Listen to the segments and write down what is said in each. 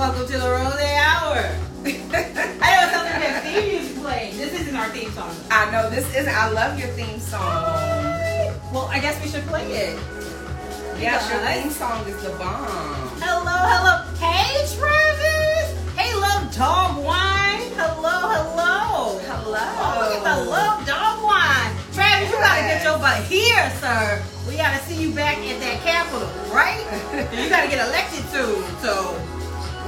Welcome to the Rosé Hour. I know something that theme music played. This isn't our theme song. I know this isn't. I love your theme song. Well, I guess we should play it. Yeah, your theme song is the bomb. Hello, hello. Hey, Travis. Hey, Love Dog Wine. Hello, hello. Hello. Oh, look at the Love Dog Wine. Travis, you gotta get your butt here, sir. We gotta see you back at that Capitol, right? You gotta get elected soon. So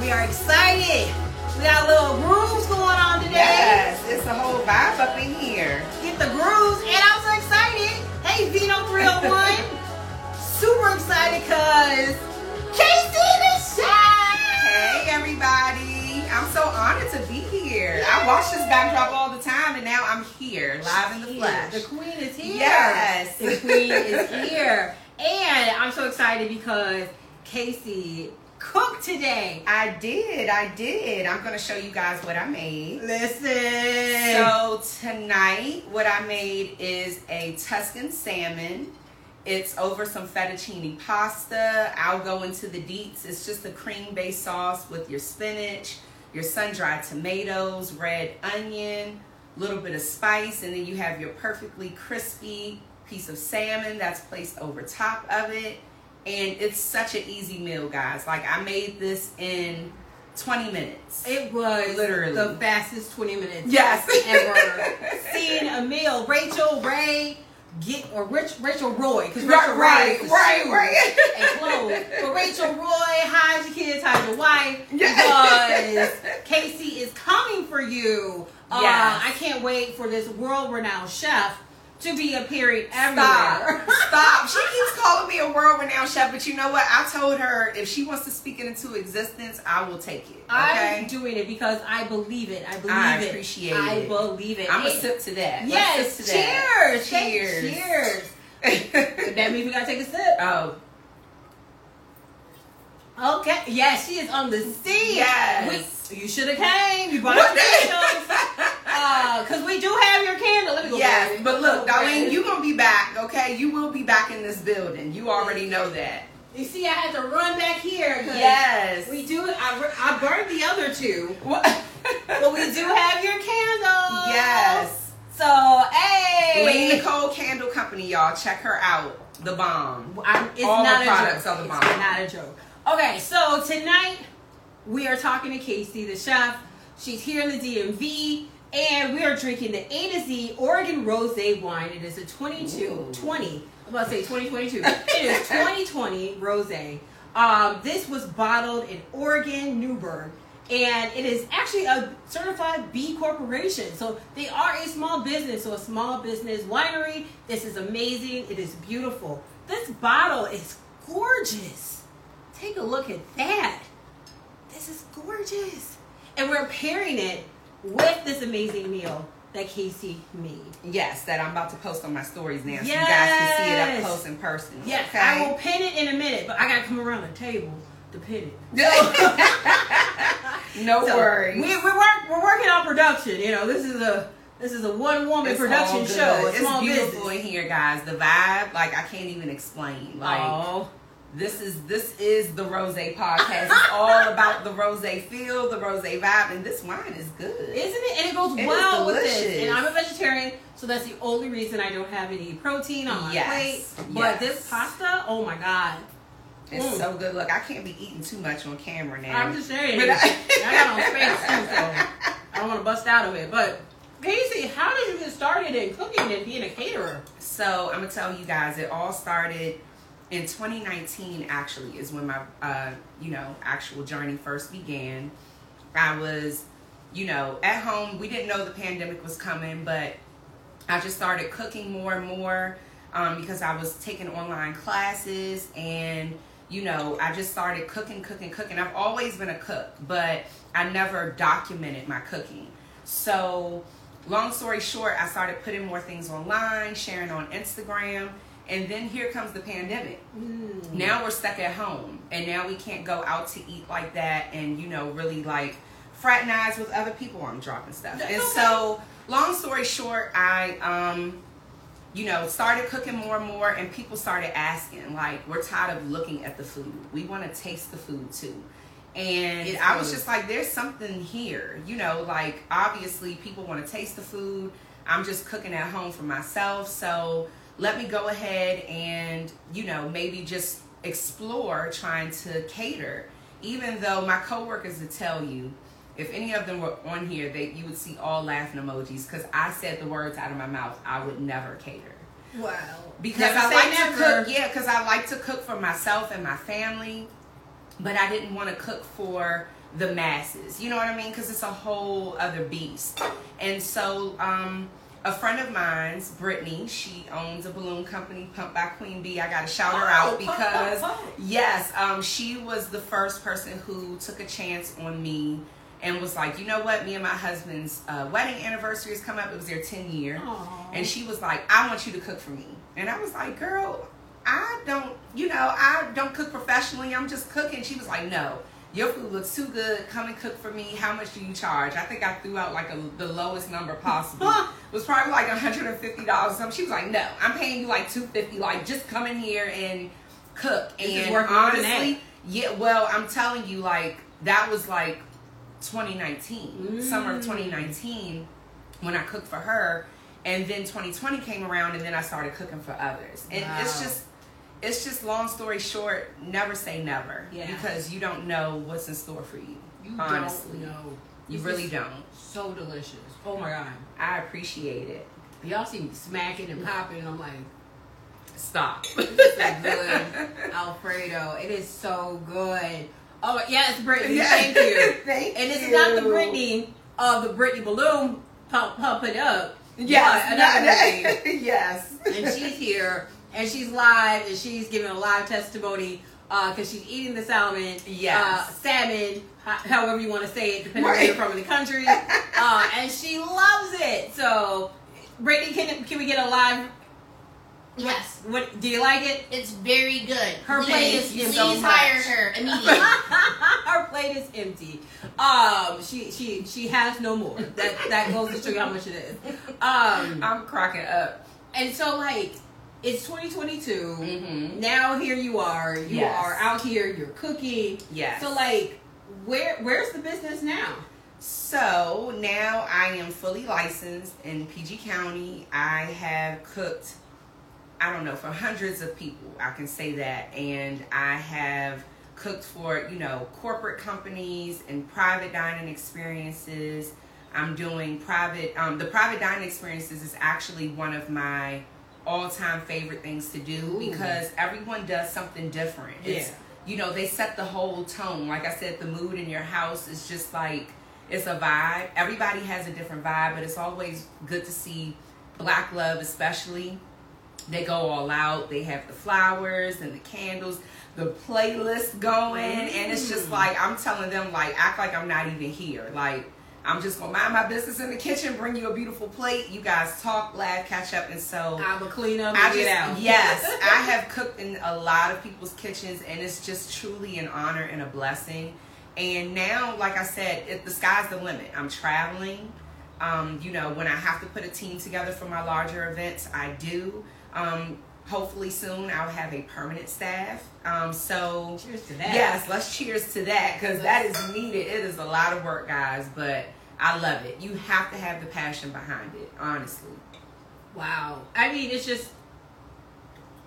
we are excited. We got little grooves going on today. Yes, it's a whole vibe up in here. Get the grooves, and I'm so excited. Hey, Vino 301. Super excited because Kacey the Chef. Hey, everybody. I'm so honored to be here. Yes. I watch this backdrop all the time, and now I'm here, live in the flesh. The queen is here. Yes. The queen is here. And I'm so excited because Kacey cooked today. I did. I'm going to show you guys what I made. Listen. So tonight, what I made is a Tuscan salmon. It's over some fettuccine pasta. I'll go into the deets. It's just a cream-based sauce with your spinach, your sun-dried tomatoes, red onion, a little bit of spice, and then you have your perfectly crispy piece of salmon that's placed over top of it. And it's such an easy meal, guys. Like, I made this in 20 minutes. It was literally the fastest 20 minutes ever seen a meal. Rachel Roy, because Rachel Roy is and clothes. But Rachel Roy, hide your kids, hide your wife, because Kacey is coming for you. Yes. I can't wait for this world-renowned chef to be appearing everywhere. Stop. She keeps calling me a world-renowned chef, but you know what? I told her if she wants to speak it into existence, I will take it. Okay? I'm doing it because I believe it. I appreciate it. I believe it. I'm going to sip to that. Yes. Sip to cheers. That. Cheers. That means we got to take a sip? Oh. Okay. Yeah, she is on the scene. Yes. You should have came. You bought the because we do have your candle. Let me go. Yes, but look, Darlene, you're going to be back, okay? You will be back in this building. You already know that. You see, I had to run back here. Yes. We do. I burned the other two. But we do have your candle. Yes. So, hey. Lady Nicole Candle Company, y'all. Check her out. The bomb. All the products are the bomb. It's not a joke. Okay, so tonight we are talking to Kacey, the chef. She's here in the DMV. And we are drinking the A to Z Oregon Rosé wine. It is a 2020 Rosé. This was bottled in Oregon, Newburgh. And it is actually a certified B corporation. So they are a small business. So a small business winery. This is amazing. It is beautiful. This bottle is gorgeous. Take a look at that. This is gorgeous. And we're pairing it with this amazing meal that Kacey made. Yes, that I'm about to post on my stories now, so you guys can see it up close and personal. Yes, okay? I will pin it in a minute, but I gotta come around the table to pin it. No worries. We're working on production. You know, this is a one-woman production show. It's small beautiful business. In here, guys. The vibe, like I can't even explain. Like. Aww. This is the Rosé podcast. It's all about the Rosé feel, the Rosé vibe, and this wine is good. Isn't it? And it goes well with this. And I'm a vegetarian, so that's the only reason I don't have any protein on my plate. But this pasta, oh my God. It's so good. Look, I can't be eating too much on camera now. I'm just saying. But I got on space too, so I don't want to bust out of it. But Kacey, how did you get started in cooking and being a caterer? So I'm going to tell you guys, it all started in 2019, actually, is when my, actual journey first began. I was, at home. We didn't know the pandemic was coming, but I just started cooking more and more because I was taking online classes and, I just started cooking. I've always been a cook, but I never documented my cooking. So long story short, I started putting more things online, sharing on Instagram. And then here comes the pandemic. Mm. Now we're stuck at home. And now we can't go out to eat like that and, really like fraternize with other people. I'm dropping stuff. And so long story short, I, started cooking more and more. And people started asking, like, we're tired of looking at the food. We want to taste the food, too. And I was just like, there's something here, you know, like obviously people want to taste the food. I'm just cooking at home for myself. So let me go ahead and, you know, maybe just explore trying to cater, even though my coworkers would tell you, if any of them were on here, you would see all laughing emojis because I said the words out of my mouth. I would never cater. Wow. Because I like to cook. Yeah, because I like to cook for myself and my family, but I didn't want to cook for the masses. You know what I mean? Because it's a whole other beast. And so a friend of mine's, Brittany, she owns a balloon company, Pumped by Queen Bee. I got to shout her out because, yes, she was the first person who took a chance on me and was like, you know what? Me and my husband's wedding anniversary has come up. It was their 10th year. Aww. And she was like, I want you to cook for me. And I was like, girl, I don't cook professionally. I'm just cooking. She was like, no, your food looks too good. Come and cook for me. How much do you charge? I think I threw out like the lowest number possible. It was probably like $150 or something. She was like, no, I'm paying you like $250. Like, just come in here and cook. And honestly, yeah, well, I'm telling you, like, that was like 2019, summer of 2019 when I cooked for her. And then 2020 came around, and then I started cooking for others. And wow. It's just long story short, never say never. Yeah. Because you don't know what's in store for you. You honestly don't know. You really don't. So delicious. Oh my God. I appreciate it. Y'all see me smacking and popping, and I'm like, stop. This is good Alfredo. It is so good. Oh yes, Brittany. Yeah. Thank you. Thank and it's you. Not the Brittany of the Brittany balloon pump it up. Yes, another yes. And she's here, and she's live, and she's giving a live testimony because she's eating the salmon, yes, salmon, however you want to say it, depending on where you're from in the country, and she loves it. So, Brittany, can we get a live? Yes. What do you like it? It's very good. Her plate is empty. Please hire her immediately. Her plate is empty. She has no more. That goes to show you how much it is. I'm cracking up. And so like it's 2022. Mm-hmm. Now here you are. You yes. are out here. You're cooking. Yes. So like where's the business now? So now I am fully licensed in PG County. I have cooked, I don't know, for hundreds of people, I can say that. And I have cooked for, you know, corporate companies and private dining experiences. I'm doing the private dining experiences is actually one of my all-time favorite things to do. Ooh. Because everyone does something different. Yeah. It's, you know, they set the whole tone. Like I said, the mood in your house is just like, it's a vibe. Everybody has a different vibe, but it's always good to see Black love, especially. They go all out. They have the flowers and the candles, the playlist going. And it's just like, I'm telling them, like, act like I'm not even here. Like, I'm just going to mind my business in the kitchen, bring you a beautiful plate. You guys talk, laugh, catch up. And so I will clean up and get out. Yes. I have cooked in a lot of people's kitchens, and it's just truly an honor and a blessing. And now, like I said, the sky's the limit. I'm traveling. You know, when I have to put a team together for my larger events, I do. Hopefully soon I'll have a permanent staff. So cheers to that. Yes, let's cheers to that, because that is needed. It is a lot of work, guys, but I love it. You have to have the passion behind it, honestly. Wow. I mean, it's just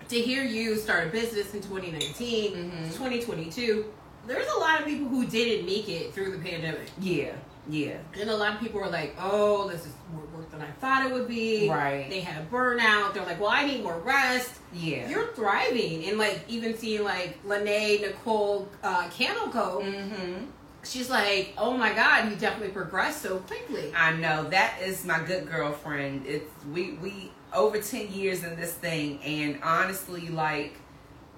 to hear you start a business in 2019, 2022. There's a lot of people who didn't make it through the pandemic. Yeah. Yeah. And a lot of people are like, oh, this is more work than I thought it would be. Right. They had a burnout. They're like, well, I need more rest. Yeah. You're thriving. And, like, even seeing, like, Lady Nicole Candle Co. Mm-hmm. She's like, oh, my God, you definitely progressed so quickly. I know. That is my good girlfriend. It's we over 10 years in this thing. And, honestly, like,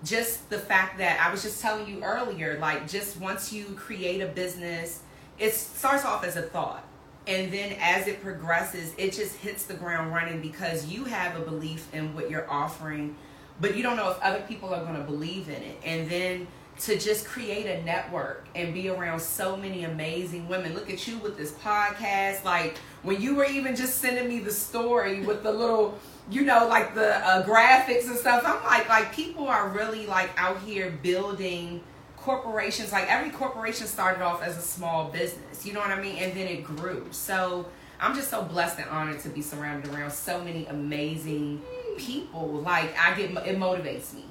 just the fact that I was just telling you earlier, like, just once you create a business, it starts off as a thought, and then as it progresses, it just hits the ground running because you have a belief in what you're offering, but you don't know if other people are going to believe in it. And then to just create a network and be around so many amazing women. Look at you with this podcast. Like, when you were even just sending me the story with the little, you know, like the graphics and stuff, I'm like people are really, like, out here building corporations, like every corporation started off as a small business, you know what I mean? And then it grew. So I'm just so blessed and honored to be surrounded around so many amazing people. Like it motivates me.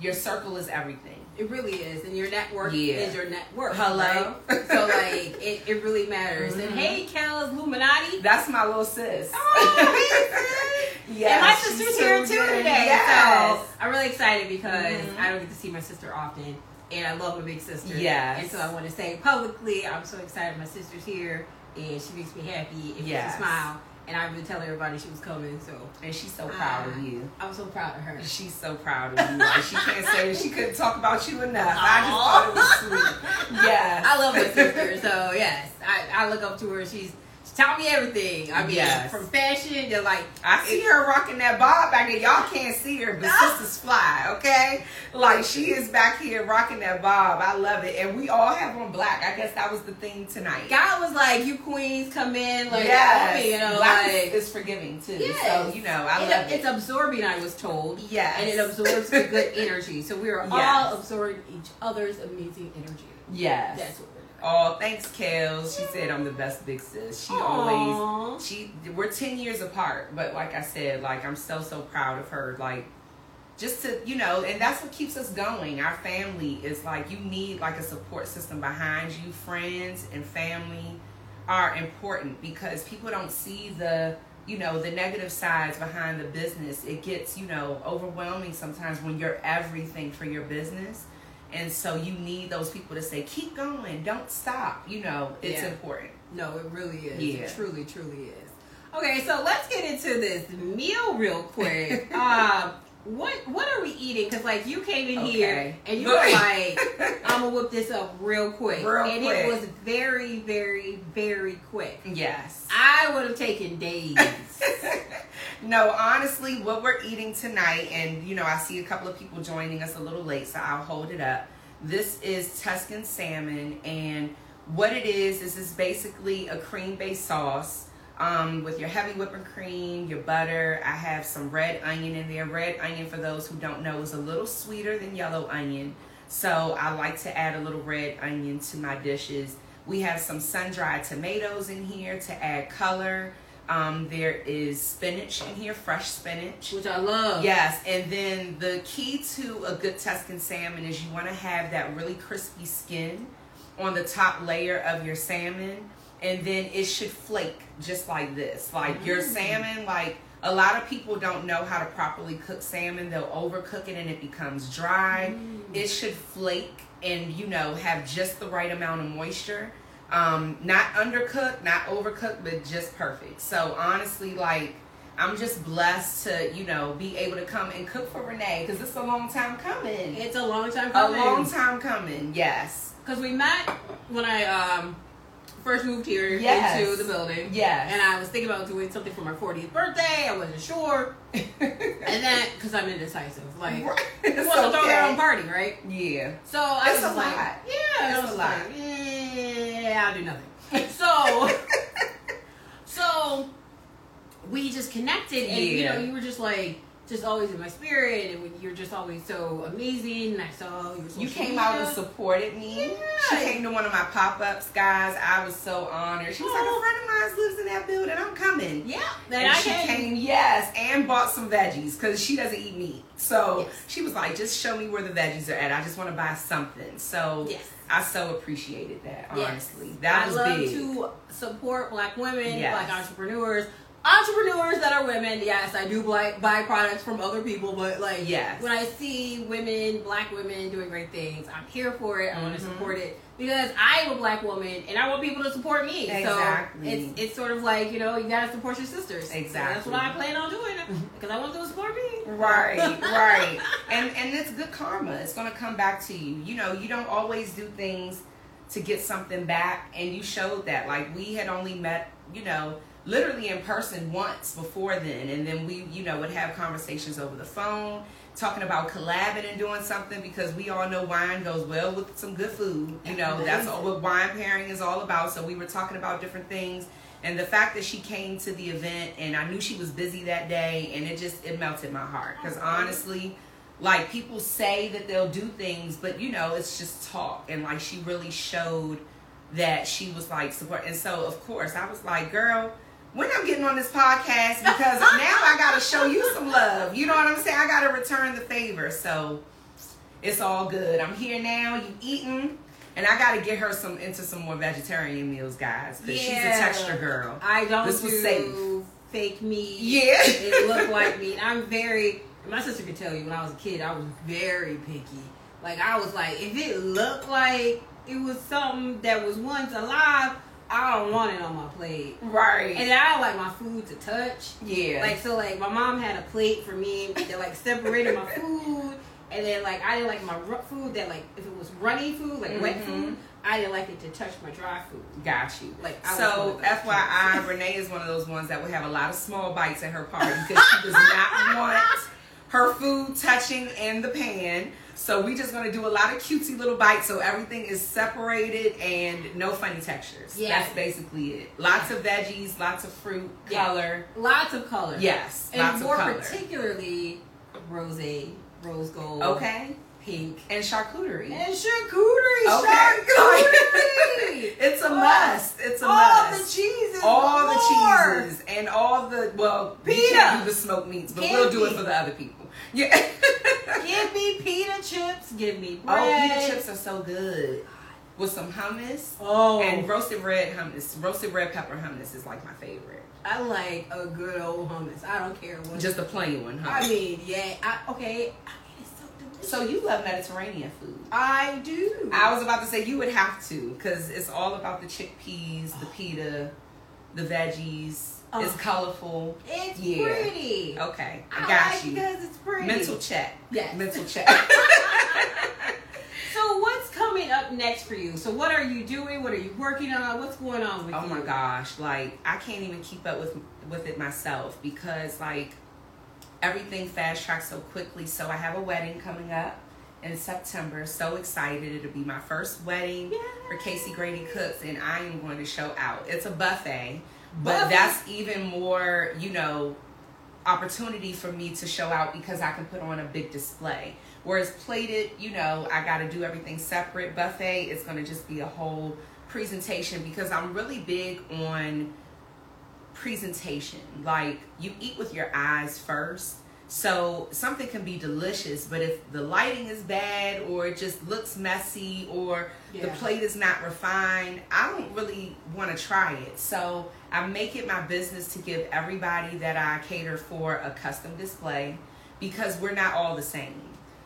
Your circle is everything. It really is. And your network is your net worth. Hello. Right? So like it really matters. Mm-hmm. And hey, Kell's Luminati. That's my little sis. Oh, yes, and my sister's so here too today. Yes. So I'm really excited because I don't get to see my sister often. And I love my big sister. Yes. And so I want to say publicly, I'm so excited my sister's here. And she makes me happy. It makes me smile. And I've been telling everybody she was coming, so. And she's so proud of you. I'm so proud of her. She's so proud of you. Like, she can't say that she couldn't talk about you enough. Aww. I just thought it was sweet. Yeah. I love my sister, so yes. I look up to her. She taught me everything. I mean, from fashion to like. I see her rocking that bob back there. Y'all can't see her, but sister's fly, okay? Like, she is back here rocking that bob. I love it. And we all have on black. I guess that was the thing tonight. God was like, you queens come in. Like, you know, black like, is forgiving, too. Yes. So, you know, I love it. It's absorbing, I was told. Yes. And it absorbs the good energy. So we are all absorbing each other's amazing energy. Yes. That's what we're doing. Oh, thanks, Kells. She said I'm the best big sis. She always, we're 10 years apart. But like I said, like, I'm so, so proud of her. Like, just to, you know, and that's what keeps us going. Our family is like, you need like a support system behind you. Friends and family are important because people don't see the, you know, the negative sides behind the business. It gets, you know, overwhelming sometimes when you're everything for your business. And so you need those people to say, keep going, don't stop. You know, it's important. No, it really is. Yeah. It truly, truly is. Okay, so let's get into this meal real quick. What are we eating? Because, like, you came in here and you were like, I'm going to whip this up real quick. It was very, very, very quick. Yes. I would have taken days. No, honestly, what we're eating tonight, and, you know, I see a couple of people joining us a little late, so I'll hold it up. This is Tuscan salmon, and what it is basically a cream-based sauce. With your heavy whipping cream, your butter. I have some red onion in there. Red onion, for those who don't know, is a little sweeter than yellow onion. So I like to add a little red onion to my dishes. We have some sun-dried tomatoes in here to add color. There is spinach in here, fresh spinach. Which I love. Yes, and then the key to a good Tuscan salmon is you want to have that really crispy skin on the top layer of your salmon. And then it should flake just like this. Like your salmon, like a lot of people don't know how to properly cook salmon. They'll overcook it and it becomes dry. It should flake and, you know, have just the right amount of moisture. Not undercooked, not overcooked, but just perfect. So honestly, like, I'm just blessed to, you know, be able to come and cook for Renee because it's a long time coming. It's a long time coming. A long time coming, yes. Because we met when I... first moved here into the building. Yes. And I was thinking about doing something for my 40th birthday. I wasn't sure. And then, because I'm indecisive. Like, who wants to throw their own party, right? Yeah. So I was like, I'll do nothing. So we just connected. And, you know, you were just like, just always in my spirit, and you're just always so amazing. And I saw you came out and supported me. Yeah. She came to one of my pop-ups, guys. I was so honored. She was like, a friend of mine lives in that building. I'm coming. Yeah. And she came, and bought some veggies because she doesn't eat meat. So she was like, just show me where the veggies are at. I just want to buy something. So I so appreciated that, honestly. That was big. I love to support Black women, Black entrepreneurs. Entrepreneurs that are women, yes, I do buy products from other people, but like when I see women, Black women doing great things, I'm here for it. I want to support it because I am a Black woman and I want people to support me. Exactly. So it's sort of like, you know, you gotta support your sisters. Exactly. So that's what I plan on doing because I want them to support me. Right, right. And it's good karma. It's gonna come back to you. You know, you don't always do things to get something back, and you showed that. Like, we had only met, you know, literally in person once before then, and then we, you know, would have conversations over the phone talking about collabing and doing something because we all know wine goes well with some good food. You know, that's what wine pairing is all about. So we were talking about different things, and the fact that she came to the event, and I knew she was busy that day, and it melted my heart because honestly Like, people say that they'll do things, but, you know, it's just talk. And, like, she really showed that she was, like, support. And so, of course, I was like, girl, when I'm getting on this podcast, because now I got to show you some love. You know what I'm saying? I got to return the favor. So, it's all good. I'm here now. You eating. And I got to get her into some more vegetarian meals, guys. Because she's a texture girl. I don't do fake meat. Yeah. It looked like meat. I'm very... My sister could tell you, when I was a kid, I was very picky. Like, I was like, if it looked like it was something that was once alive, I don't want it on my plate. Right. And I like my food to touch. Yeah. Like, so, like, my mom had a plate for me that, like, separated my food. And then, like, I didn't like my food that, like, if it was runny food, like, wet food, I didn't like it to touch my dry food. Got you. Like, so, FYI, Renee is one of those ones that would have a lot of small bites at her party because she does not want... her food touching in the pan. So we just gonna do a lot of cutesy little bites so everything is separated and no funny textures. Yeah. That's basically it. Lots of veggies, lots of fruit, color. Lots of color. Yes. And lots more of color. Particularly rosé, rose gold, pink. And charcuterie. Charcuterie. It's a must. It's a must. All the cheeses. All the cheeses. And all the, well, pita. We can't do the smoked meats, but we'll do it for the other people. Yeah. Give me pita chips. Give me bread. Oh, pita chips are so good. With some hummus. Oh. And roasted red hummus. Roasted red pepper hummus is like my favorite. I like a good old hummus. I don't care what. Just a plain one, huh? I mean, yeah. So you love Mediterranean food. I do. I was about to say you would have to, because it's all about the chickpeas, the pita, the veggies. It's colorful. It's pretty. Okay, I got you. Because it's pretty. Mental check. Yes. Mental check. So what's coming up next for you? So what are you doing? What are you working on? What's going on with you? Oh my gosh, like I can't even keep up with it myself because like. Everything fast tracks so quickly. So I have a wedding coming up in September. So excited. It'll be my first wedding for Kacey Grady Cooks. And I am going to show out. It's a buffet. But that's even more, you know, opportunity for me to show out because I can put on a big display. Whereas plated, you know, I got to do everything separate. Buffet, it's going to just be a whole presentation because I'm really big on... presentation. Like, you eat with your eyes first, so something can be delicious, but if the lighting is bad or it just looks messy or the plate is not refined, I don't really want to try it. So I make it my business to give everybody that I cater for a custom display because we're not all the same.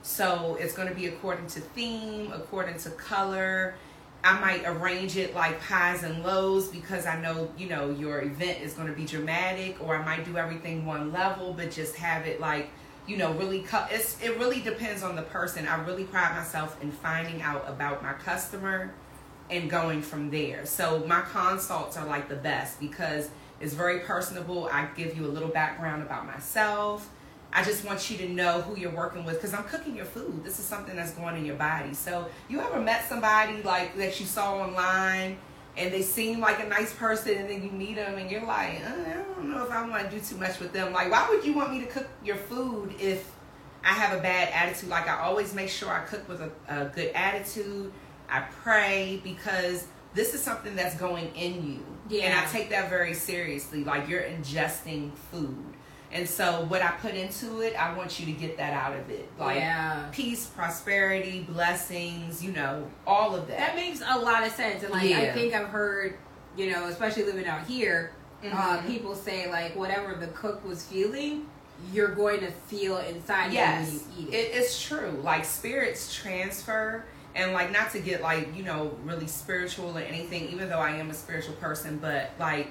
So it's going to be according to theme, according to color. I might arrange it like highs and lows because I know, you know, your event is going to be dramatic, or I might do everything one level, but just have it like, you know, really, it really depends on the person. I really pride myself in finding out about my customer and going from there. So my consults are like the best because it's very personable. I give you a little background about myself. I just want you to know who you're working with because I'm cooking your food. This is something that's going in your body. So you ever met somebody like that you saw online and they seem like a nice person and then you meet them and you're like, I don't know if I want to do too much with them. Like, why would you want me to cook your food if I have a bad attitude? Like, I always make sure I cook with a good attitude. I pray because this is something that's going in you. Yeah. And I take that very seriously. Like, you're ingesting food. And so what I put into it, I want you to get that out of it. Like peace, prosperity, blessings, you know, all of that. That makes a lot of sense. And like, I think I've heard, you know, especially living out here, people say like, whatever the cook was feeling, you're going to feel inside you when you eat it. It's true. Like, spirits transfer. And like, not to get like, you know, really spiritual or anything, even though I am a spiritual person, but like,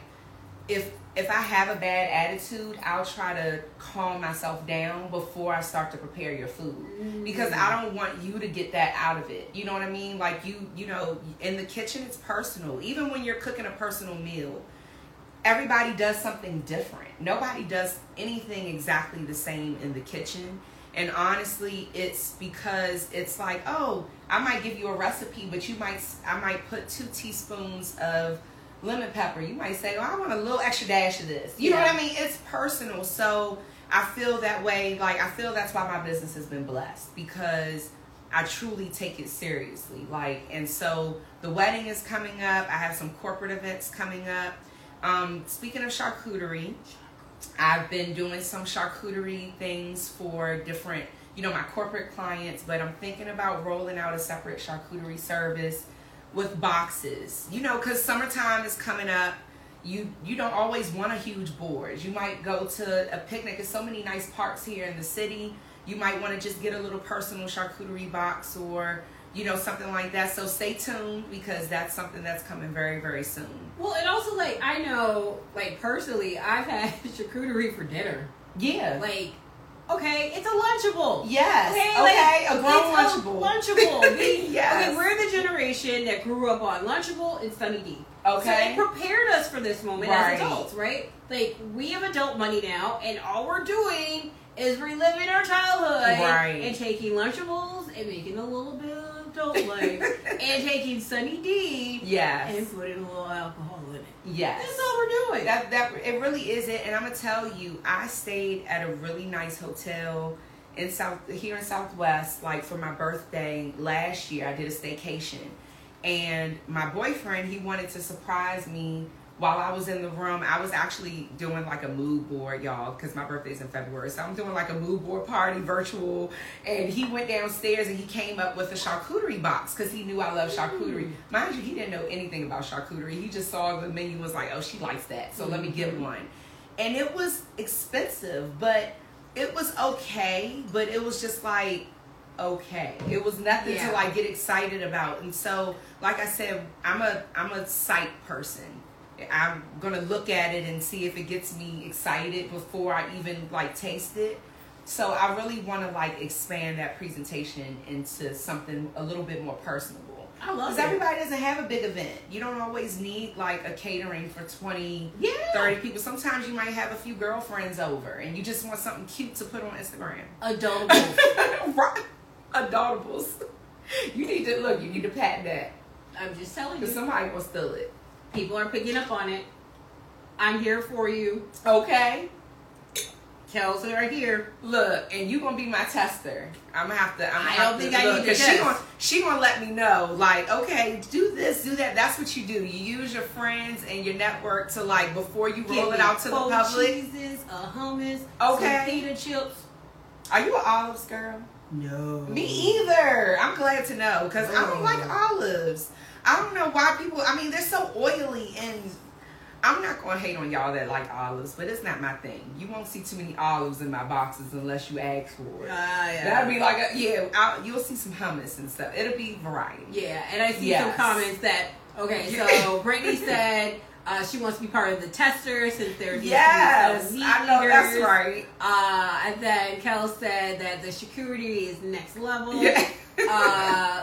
if I have a bad attitude, I'll try to calm myself down before I start to prepare your food. Because I don't want you to get that out of it. You know what I mean? Like, you know, in the kitchen, it's personal. Even when you're cooking a personal meal, everybody does something different. Nobody does anything exactly the same in the kitchen. And honestly, it's because it's like, oh, I might give you a recipe, but I might put 2 teaspoons of lemon pepper. You might say, oh, I want a little extra dash of this. You know what I mean? It's personal. So I feel that way. Like, I feel that's why my business has been blessed, because I truly take it seriously. Like, and so the wedding is coming up. I have some corporate events coming up. Speaking of charcuterie, I've been doing some charcuterie things for different, you know, my corporate clients, but I'm thinking about rolling out a separate charcuterie service with boxes, you know, because summertime is coming up. You don't always want a huge board. You might go to a picnic. There's so many nice parks here in the city. You might want to just get a little personal charcuterie box, or, you know, something like that. So stay tuned, because that's something that's coming very, very soon. Well, and also, like, I know, like, personally, I've had charcuterie for dinner. Yeah. Like, okay, it's a Lunchable. Yes. Okay, like, a grown Lunchable. Lunchable. Yes. Okay, we're the generation that grew up on Lunchable and Sunny D. Okay. So it prepared us for this moment as adults, right? Like, we have adult money now, and all we're doing is reliving our childhood and taking Lunchables and making a little bit of adult life and taking Sunny D and putting a little alcohol in it. Yes. That's all we're doing. That it really isn't. And I'm going to tell you, I stayed at a really nice hotel here in Southwest, like, for my birthday last year. I did a staycation. And my boyfriend, he wanted to surprise me while I was in the room. I was actually doing like a mood board, y'all, because my birthday's in February. So I'm doing like a mood board party, virtual. And he went downstairs and he came up with a charcuterie box, because he knew I love charcuterie. Mind you, he didn't know anything about charcuterie. He just saw the menu and was like, oh, she likes that, so let me get one. And it was expensive, but it was okay. But it was just like, okay, it was nothing to like get excited about. And so, like I said, I'm a sight person. I'm gonna look at it and see if it gets me excited before I even like taste it. So I really want to like expand that presentation into something a little bit more personable. I love it, because everybody doesn't have a big event. You don't always need like a catering for 20 30 people. Sometimes you might have a few girlfriends over and you just want something cute to put on Instagram. Adultables. Right. Adultables. You need to patent that. I'm just telling you. Because somebody will steal it. People are picking up on it. I'm here for you. Okay. Kells are here. Look, and you gonna be my tester. I don't think I need to. Because she gonna let me know, like, okay, do this, do that. That's what you do. You use your friends and your network to, like, before you roll it out to the public. Cheeses, a hummus, some pita chips. Are you an olives girl? No. Me either. I'm glad to know, because I don't like olives. I don't know why people, I mean, they're so oily, and I'm not going to hate on y'all that like olives, but it's not my thing. You won't see too many olives in my boxes unless you ask for it. That'd be like, you'll see some hummus and stuff. It'll be variety. Yeah, and I see some comments that, okay, so Brittany said she wants to be part of the tester since they're I know, that's right. And then Kel said that the security is next level. Yeah.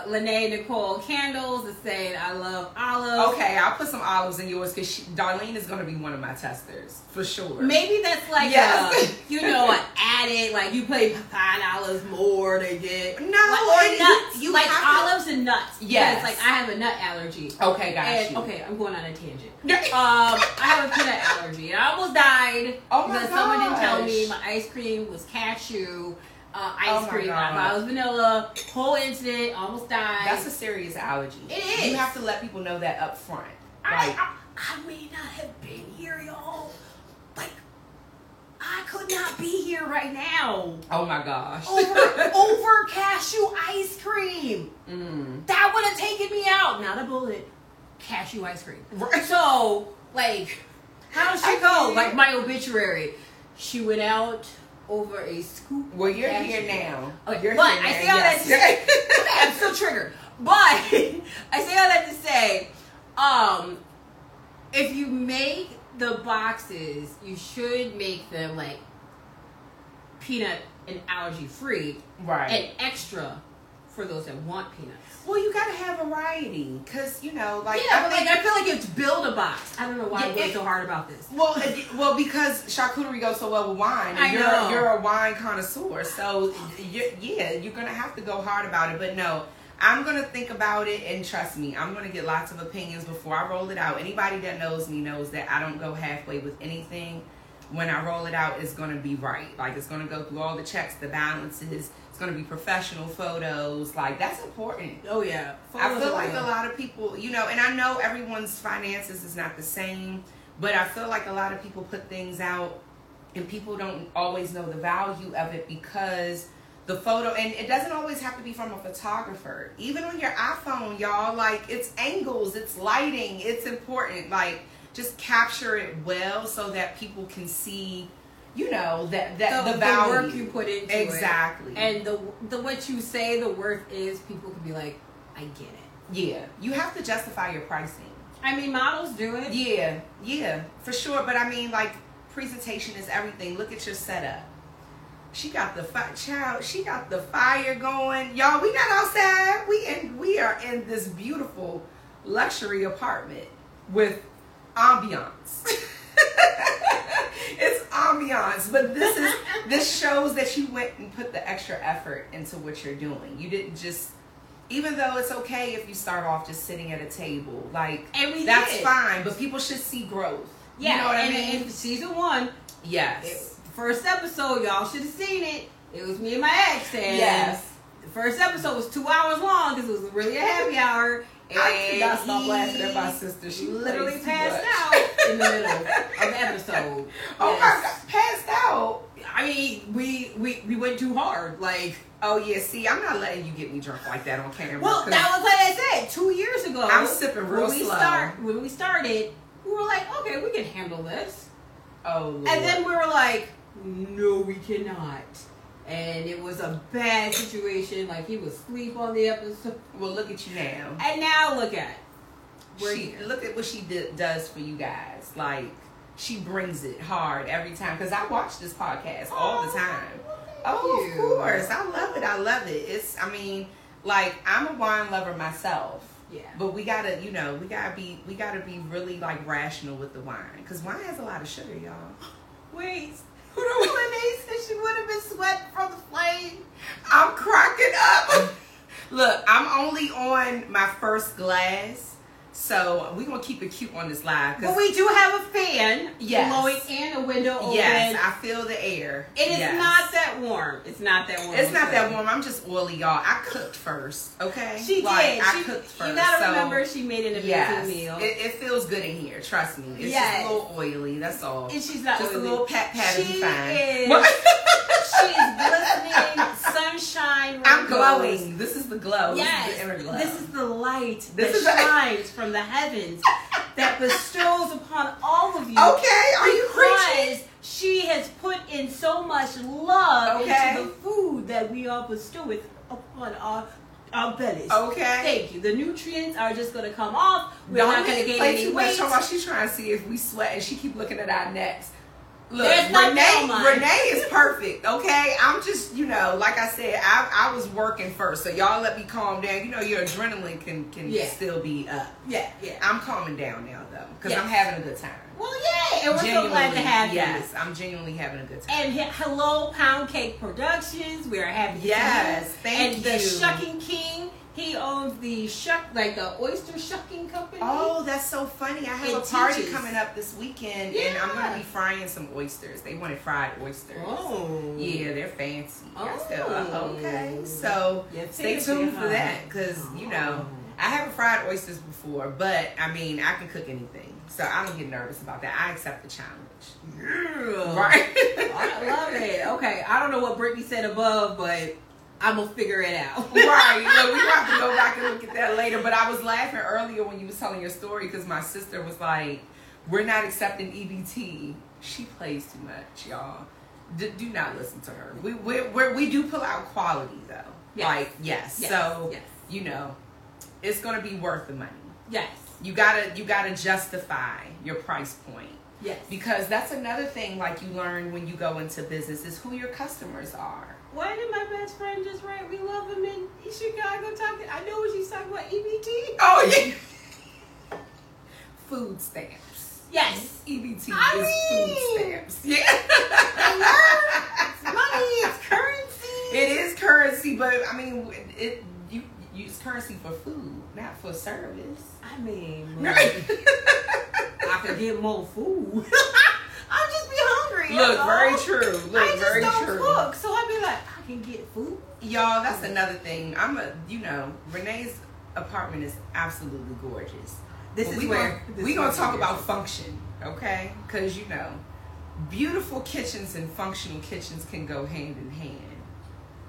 Lady Nicole Candles is saying, I love olives. Okay, I'll put some olives in yours, because Darlene is going to be one of my testers for sure. Maybe that's like an added, like, you put pine olives more to get. No, like, or nuts. You like olives and nuts. Yes. Like, I have a nut allergy. Okay, gotcha. Okay, I'm going on a tangent. I have a peanut allergy, and I almost died because someone didn't tell me my ice cream was cashew. Ice cream. I was vanilla. Whole incident. Almost died. That's a serious allergy. It is. You have to let people know that up front. I may not have been here, y'all. Like, I could not be here right now. Oh my gosh. Over cashew ice cream. Mm. That would have taken me out. Not a bullet. Cashew ice cream. Right. So, like, how does she go? Like, my obituary. She went out over a scoop. Well, you're here now. Okay, you're but here I say all that to say, I'm still triggered. But I say all that to say, if you make the boxes, you should make them like peanut and allergy free, and extra for those that want peanuts. Well, you gotta have variety, cause you know, like, I feel like it's build a box. I don't know why I work so hard about this. Well, because charcuterie goes so well with wine. And you're a wine connoisseur, so you're gonna have to go hard about it. But no, I'm gonna think about it, and trust me, I'm gonna get lots of opinions before I roll it out. Anybody that knows me knows that I don't go halfway with anything. when I roll it out, it's going to be right. Like, it's going to go through all the checks, the balances. It's going to be professional photos. Like, that's important. Oh, yeah. Photos, I feel like a lot of people, you know, and I know everyone's finances is not the same, but I feel like a lot of people put things out and people don't always know the value of it because the photo, and it doesn't always have to be from a photographer. Even on your iPhone, y'all, like, it's angles, it's lighting, it's important. Like, just capture it well so that people can see, you know, that the value. The work you put into exactly. it. Exactly. And the what you say the worth is, people can be like, I get it. Yeah. You have to justify your pricing. I mean, models do it. Yeah. Yeah. For sure. But I mean, like, presentation is everything. Look at your setup. She got the child. She got the fire going. Y'all, we not outside. We are in this beautiful luxury apartment with ambiance. It's ambiance, but this shows that you went and put the extra effort into what you're doing. You didn't just, even though it's okay if you start off just sitting at a table, like, and that's fine, but people should see growth. Yeah, you know what I mean? In season 1, yes, first episode, y'all should have seen it. It was me and my ex, and yes, the first episode was 2 hours long because it was really a happy hour. I could not stop laughing at my sister. She literally passed out in the middle of the episode. Oh yes. My God, passed out. I mean, we went too hard. Like, oh yeah, see, I'm not letting you get me drunk like that on camera. Well, that was like I said 2 years ago. I'm sipping real slow. When we started, we were like, okay, we can handle this. Oh, Lord. And then we were like, no, we cannot. And it was a bad situation. Like, he was asleep on the episode. Well, look at you now. And now look at where look at what she does for you guys. Like, she brings it hard every time. Because I watch this podcast all the time. Oh, of course. I love it. I love it. It's, I mean, like, I'm a wine lover myself. Yeah. But we got to, you know, we got to be really, like, rational with the wine. Because wine has a lot of sugar, y'all. Wait. Who the one said she would have been sweating from the flame? I'm cracking up. Look, I'm only on my first glass, so we're going to keep it cute on this live. But we do have a fan blowing and a window open. Yes, I feel the air. It is not that warm. It's not that warm. It's not that warm. I'm just oily, y'all. I cooked first, okay? She did. I cooked first. You got to remember, she made an amazing meal. It feels good in here. Trust me. It's just a little oily. That's all. And she's not just oily. A little pat is fine. She's glistening. Sunshine. I'm glowing. This is the glow. Yes. This is the inner glow. This is the light that shines from the heavens that bestows upon all of you. Okay, are you preaching? She has put in so much love into the food that we all bestow it upon our bellies. Okay. Thank you. The nutrients are just going to come off. We're not going to gain any weight. She's trying to see if we sweat, and she keep looking at our necks. Look, Renee is perfect, okay? I'm just, you know, like I said, I was working first, so y'all let me calm down. You know, your adrenaline can still be up. Yeah, yeah. I'm calming down now, though, because I'm having a good time. Well, yeah, and we're so glad to have you. Yes, I'm genuinely having a good time. And hello, Pound Cake Productions. We are happy to have you. Yes, thank you. And the Shucking King. He owns the oyster shucking company. Oh, that's so funny. I have a party coming up this weekend, and I'm going to be frying some oysters. They wanted fried oysters. Oh. Yeah, they're fancy. Oh. Okay. So stay tuned for that because, you know, I haven't fried oysters before, but, I mean, I can cook anything. So I don't get nervous about that. I accept the challenge. Yeah. Right? I love it. Okay. I don't know what Brittany said above, but I'm going to figure it out. Right. Look, we have to go back and look at that later. But I was laughing earlier when you was telling your story because my sister was like, we're not accepting EBT. She plays too much, y'all. Do not listen to her. We do pull out quality, though. Yes. Like, yes. So, you know, it's going to be worth the money. Yes. You gotta justify your price point. Yes. Because that's another thing, like, you learn when you go into business is who your customers are. Why did my best friend just write, we love him in Chicago talking? I know what she's talking about, EBT. Oh, yeah. Food stamps. Yes. EBT is food stamps. Yeah. It's money. It's currency. It is currency, but I mean, you use currency for food, not for service. I mean, I could get more food. I'll just be hungry. Look, very true. Look, very true. I just don't cook, so I be like, I can get food. Y'all, that's another thing. Renee's apartment is absolutely gorgeous. This is where we're gonna talk about function, okay? Because beautiful kitchens and functional kitchens can go hand in hand.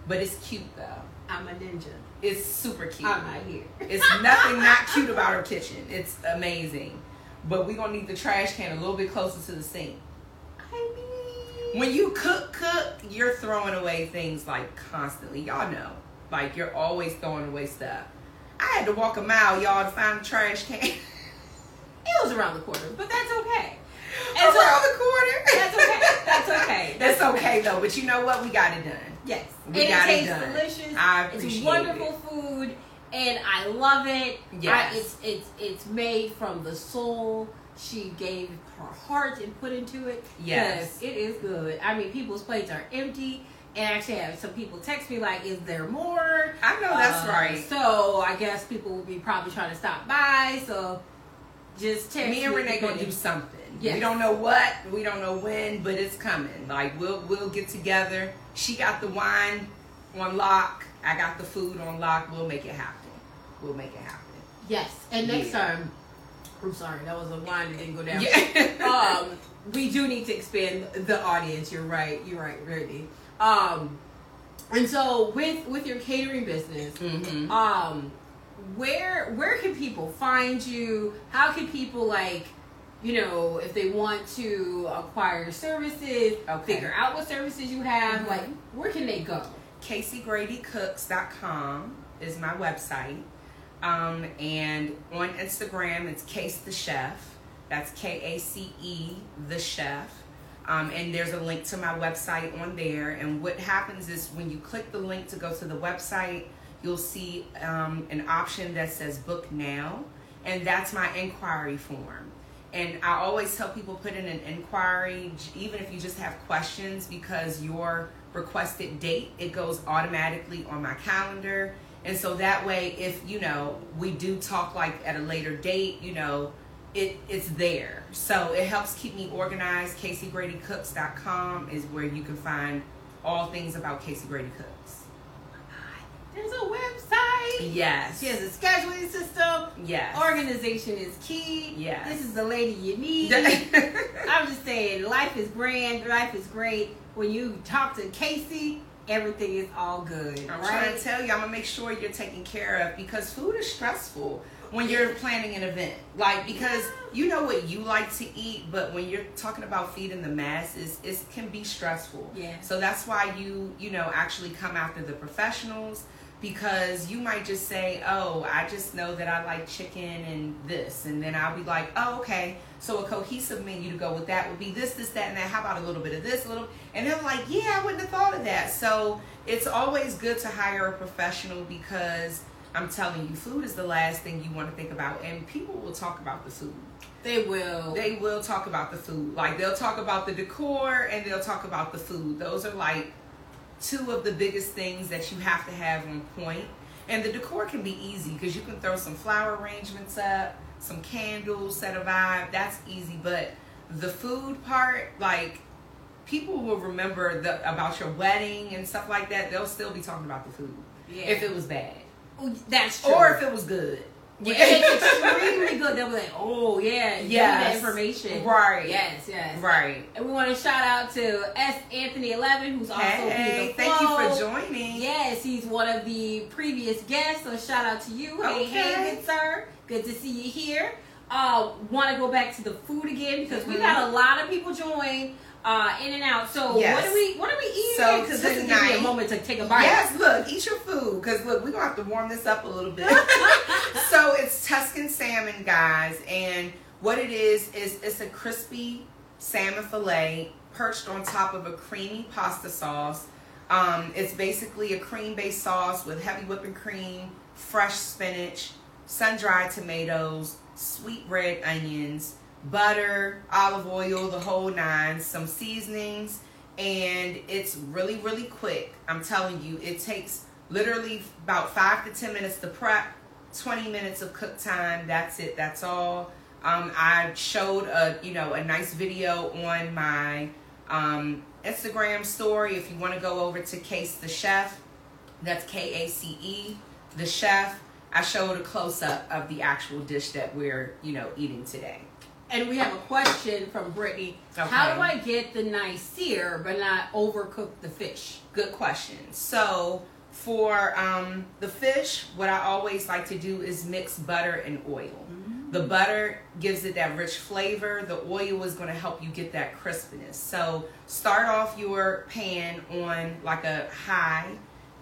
But it's cute though. I'm a ninja. It's super cute. I'm not here. It's nothing not cute about her kitchen. It's amazing. But we're gonna need the trash can a little bit closer to the sink. I mean, when you cook, you're throwing away things like constantly. Y'all know. Like, you're always throwing away stuff. I had to walk a mile, y'all, to find the trash can. It was around the corner, but that's okay. That's okay though. But you know what? We got it done. Yes. It tastes delicious. I appreciate it. It's wonderful food, and I love it. Yes. It's made from the soul she gave her heart and put into it. Yes. It is good. I mean, people's plates are empty. And actually, I have some people text me like, "Is there more?" I know that's right. So I guess people will be probably trying to stop by. So just text me and Renee gonna do something. Yes. We don't know what, we don't know when, but it's coming. Like, we'll get together. She got the wine on lock. I got the food on lock. We'll make it happen. Yes. And next time, I'm sorry, that was a wine that didn't go down. Yeah. We do need to expand the audience. You're right, really. And so with your catering business, mm-hmm. Where can people find you? How can people, like, if they want to acquire your services, figure out what services you have, mm-hmm. like, where can they go? KaceyGradyCooks.com is my website. And on Instagram, it's Kace the Chef. That's Kace the Chef. And there's a link to my website on there. And what happens is when you click the link to go to the website, you'll see an option that says book now. And that's my inquiry form. And I always tell people, put in an inquiry, even if you just have questions, because your requested date, it goes automatically on my calendar. And so that way, if, we do talk like at a later date, it's there. So it helps keep me organized. KaceyGradyCooks.com is where you can find all things about Kacey Grady Cooks. Oh my God. There's a website. Yes. She has a scheduling system. Yes. Organization is key. Yes. This is the lady you need. I'm just saying, life is grand. Life is great. When you talk to Kacey, everything is all good. I'm trying to tell you, I'm going to make sure you're taken care of, because food is stressful when you're planning an event. Like, because you know what you like to eat, but when you're talking about feeding the masses, it can be stressful. Yeah. So that's why you actually come after the professionals, because you might just say, "Oh, I just know that I like chicken and this." And then I'll be like, "Oh, okay. So a cohesive menu to go with that would be this, this, that, and that. How about a little bit of this, and they're like, "Yeah, I wouldn't have thought of that." So it's always good to hire a professional, because I'm telling you, food is the last thing you want to think about. And people will talk about the food. They will. They will talk about the food. Like, they'll talk about the decor and they'll talk about the food. Those are like two of the biggest things that you have to have on point. And the decor can be easy, because you can throw some flower arrangements up, some candles, set a vibe. That's easy. But the food part, like, people will remember about your wedding and stuff like that. They'll still be talking about the food. Yeah. If it was bad. That's true. Or if it was good. Yeah. It's extremely good. They'll be like, "Oh, yeah. Yes. Give me the information." Right. Yes, yes. Right. And we want to shout out to S. Anthony 11, who's also the Flow. Thank you for joining. Yes, he's one of the previous guests, so shout out to you. Okay. Hey, good sir. Good to see you here. Want to go back to the food again, because mm-hmm. we got a lot of people join. In and out. So yes. What are we eating? So, because this is going to be a moment to take a bite. Yes, look, eat your food, because look, we're going to have to warm this up a little bit. So it's Tuscan salmon, guys, and what it is it's a crispy salmon fillet perched on top of a creamy pasta sauce. It's basically a cream-based sauce with heavy whipping cream, fresh spinach, sun-dried tomatoes, sweet red onions, butter, olive oil, the whole nine, some seasonings, and it's really, really quick. I'm telling you, it takes literally about 5 to 10 minutes to prep, 20 minutes of cook time. That's it. That's all. I showed a nice video on my Instagram story, if you want to go over to Kacey the Chef, that's K-A-C-E, the Chef. I showed a close-up of the actual dish that we're, you know, eating today. And we have a question from Brittany. Okay. How do I get the Nicer but not overcook the fish? Good question. So for the fish, what I always like to do is mix butter and oil. Mm-hmm. The butter gives it that rich flavor. The oil is going to help you get that crispness. So start off your pan on like a high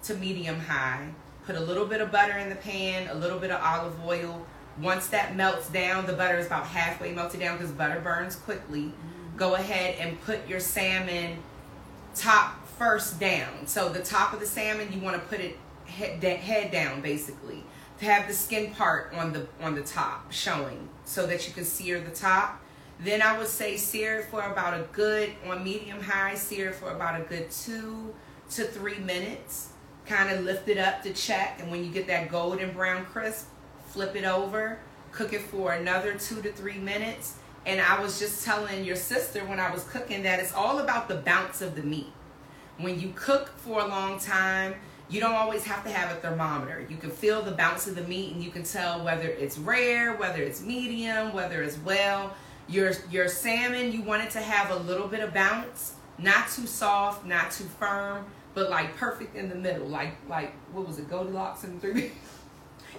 to medium high. Put a little bit of butter in the pan, a little bit of olive oil. Once that melts down, the butter is about halfway melted down because butter burns quickly. Mm-hmm. Go ahead and put your salmon top first down. So the top of the salmon, you want to put it head down, basically, to have the skin part on the top showing so that you can sear the top. Then I would say sear it for about a good, on medium high, sear it for about a good 2 to 3 minutes. Kind of lift it up to check, and when you get that golden brown crisp, flip it over, cook it for another 2 to 3 minutes. And I was just telling your sister when I was cooking that it's all about the bounce of the meat. When you cook for a long time, you don't always have to have a thermometer. You can feel the bounce of the meat, and you can tell whether it's rare, whether it's medium, whether it's well. Your salmon, you want it to have a little bit of bounce, not too soft, not too firm, but like perfect in the middle, like what was it, Goldilocks and 3 minutes?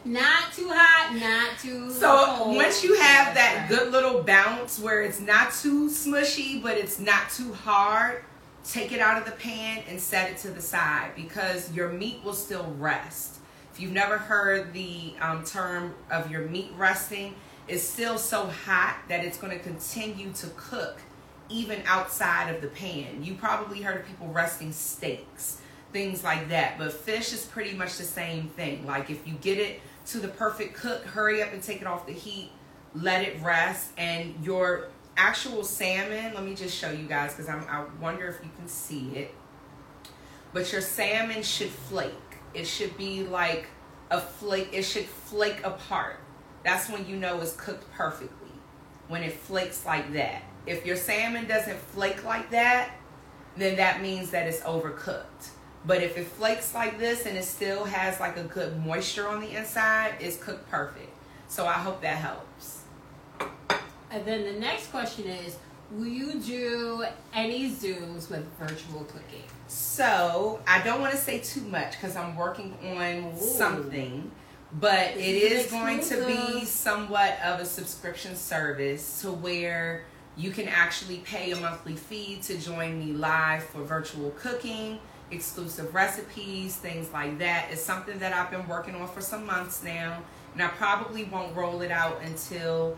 Not too hot, not too cold. Once you have that good little bounce where it's not too smushy, but it's not too hard, take it out of the pan and set it to the side because your meat will still rest. If you've never heard the term of your meat resting, it's still so hot that it's going to continue to cook even outside of the pan. You probably heard of people resting steaks, things like that. But fish is pretty much the same thing. Like if you get it to the perfect cook, hurry up and take it off the heat, let it rest. And your actual salmon, let me just show you guys because I wonder if you can see it. But your salmon should flake. It should be like a flake. It should flake apart. That's when you know it's cooked perfectly, when it flakes like that. If your salmon doesn't flake like that, then that means that it's overcooked. But if it flakes like this and it still has like a good moisture on the inside, it's cooked perfect. So I hope that helps. And then the next question is, will you do any Zooms with virtual cooking? So I don't want to say too much because I'm working on something. But it is going to be somewhat of a subscription service to where you can actually pay a monthly fee to join me live for virtual cooking, exclusive recipes, things like that. It's something that I've been working on for some months now, and I probably won't roll it out until,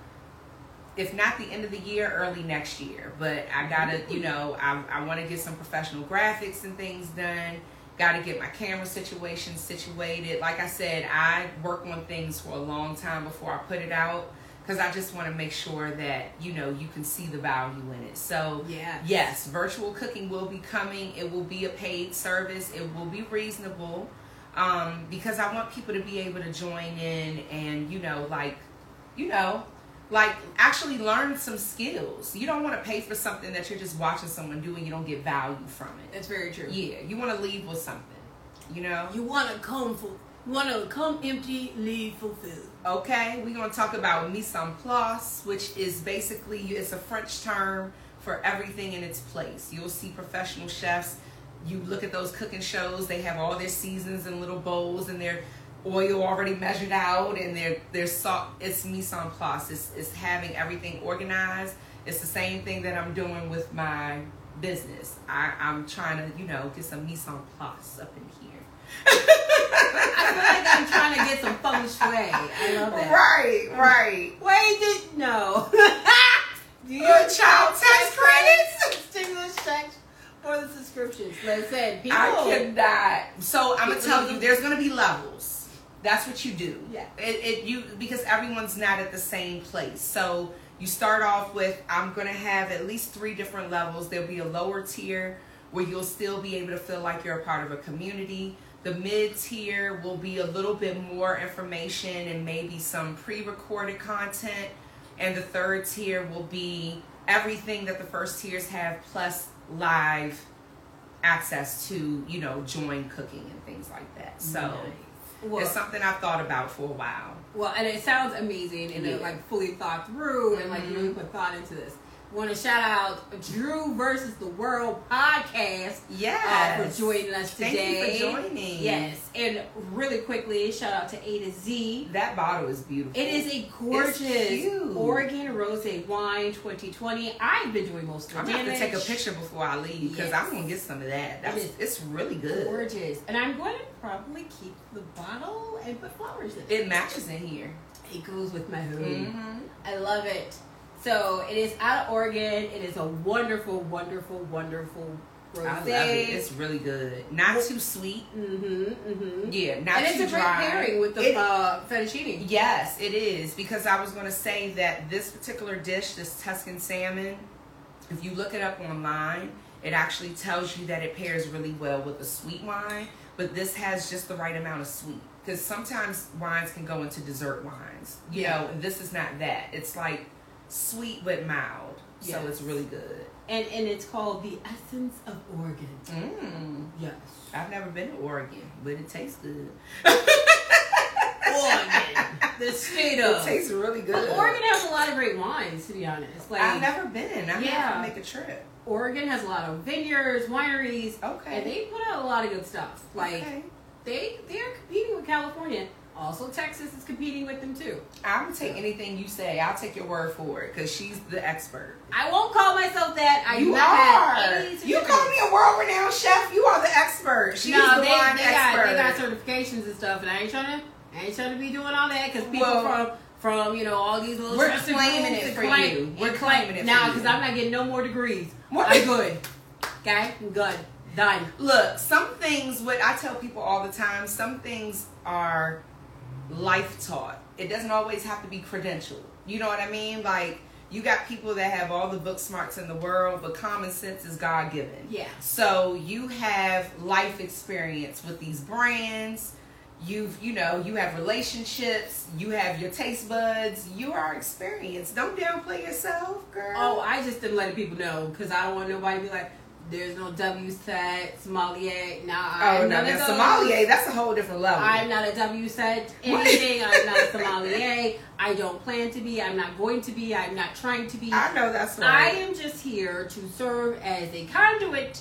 if not the end of the year, early next year. But I gotta, you know, I want to get some professional graphics and things done. Got to get my camera situation situated. Like I said, I work on things for a long time before I put it out because I just want to make sure that, you know, you can see the value in it. So, yes, virtual cooking will be coming. It will be a paid service. It will be reasonable because I want people to be able to join in and, like actually learn some skills. You don't want to pay for something that you're just watching someone do and you don't get value from it. That's very true. Yeah, you want to leave with something, you know? You want to come empty, leave fulfilled. Okay, we're going to talk about mise en place, which is basically, it's a French term for everything in its place. You'll see professional chefs, you look at those cooking shows, they have all their seasons in little bowls and their oil already measured out and their salt. It's mise en place. It's having everything organized. It's the same thing that I'm doing with my business. I'm trying to, get some mise en place up in here. I feel like I'm trying to get some feng shui. I love that. Right. Wait, no. Do you child tax credits? Stimulus checks? For the subscriptions. Listen, people. I cannot. So I'm going to tell you, there's going to be levels. That's what you do. Yeah. Because everyone's not at the same place. So you start off with, I'm going to have at least 3 different levels. There'll be a lower tier where you'll still be able to feel like you're a part of a community. The mid tier will be a little bit more information and maybe some pre-recorded content. And the 3rd tier will be everything that the 1st tiers have plus live access to, you know, join cooking and things like that. So Well, it's something I've thought about for a while. Well, and it sounds amazing, and it like fully thought through, and like you really put thought into this. Want to shout out Drew versus the World podcast for joining us today. Thank you for joining. Yes, and really quickly, shout out to A to Z. That bottle is beautiful. It is a gorgeous Oregon Rosé wine 2020. I've been doing most of the damage. I'm going to take a picture before I leave because I'm going to get some of that. It's really good. Gorgeous. And I'm going to probably keep the bottle and put flowers in it. It matches in here. It goes with my hood. Mm-hmm. I love it. So it is out of Oregon. It is a wonderful, wonderful, wonderful rosé. I love it. It's really good. Not too sweet. Yeah, not too dry. And it's a great pairing with the fettuccine. Yes, it is. Because I was going to say that this particular dish, this Tuscan salmon, if you look it up online, it actually tells you that it pairs really well with a sweet wine. But this has just the right amount of sweet. Because sometimes wines can go into dessert wines. You know, and this is not that. It's like sweet but mild, so it's really good. And it's called the Essence of Oregon. Yes, I've never been to Oregon, but it tastes good. Oregon, the state of. It tastes really good. But Oregon has a lot of great wines, to be honest. Like I've never been. I'm gonna make a trip. Oregon has a lot of vineyards, wineries. Okay, and they put out a lot of good stuff. Like they're competing with California. Also, Texas is competing with them, too. I will take anything you say. I'll take your word for it, because she's the expert. I won't call myself that. You call me a world-renowned chef. You are the expert. She's the wine expert. They got certifications and stuff, and I ain't trying to be doing all that, because people from you know, all these little... We're claiming it for you. We're claiming it for you. Nah, because I'm not getting no more degrees. I'm good. Okay? I'm good. Done. Look, some things, what I tell people all the time, some things are... life taught. It doesn't always have to be credentialed. You know what I mean? Like, you got people that have all the book smarts in the world, but common sense is God-given. Yeah. So you have life experience with these brands. You have relationships. You have your taste buds. You are experienced. Don't downplay yourself, girl. Oh, I just didn't let people know because I don't want nobody to be like, there's no WSET, sommelier. Now sommelier, that's a whole different level. I'm not a WSET anything. I'm not a sommelier. I don't plan to be. I'm not going to be. I'm not trying to be. I know that's right. I am just here to serve as a conduit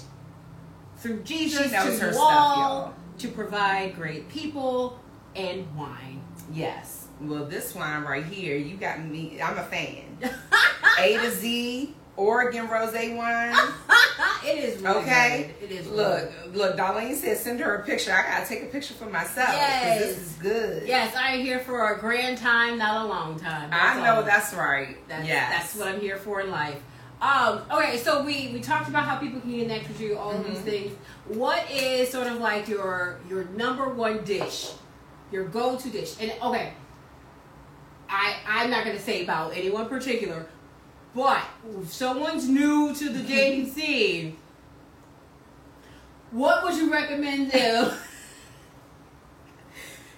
through Jesus to all to provide great people and wine. Yes. Well, this wine right here, you got me. I'm a fan. A to Z. Oregon Rosé wine. It is really good. It is look. Darlene said, send her a picture. I gotta take a picture for myself. Yes, this is good. Yes, I'm here for a grand time, not a long time. That's right. That's what I'm here for in life. Okay, so we talked about how people can connect with you, all of these things. What is sort of like your number one dish, your go to dish? And I'm not gonna say about anyone particular. But if someone's new to the dating scene, what would you recommend them?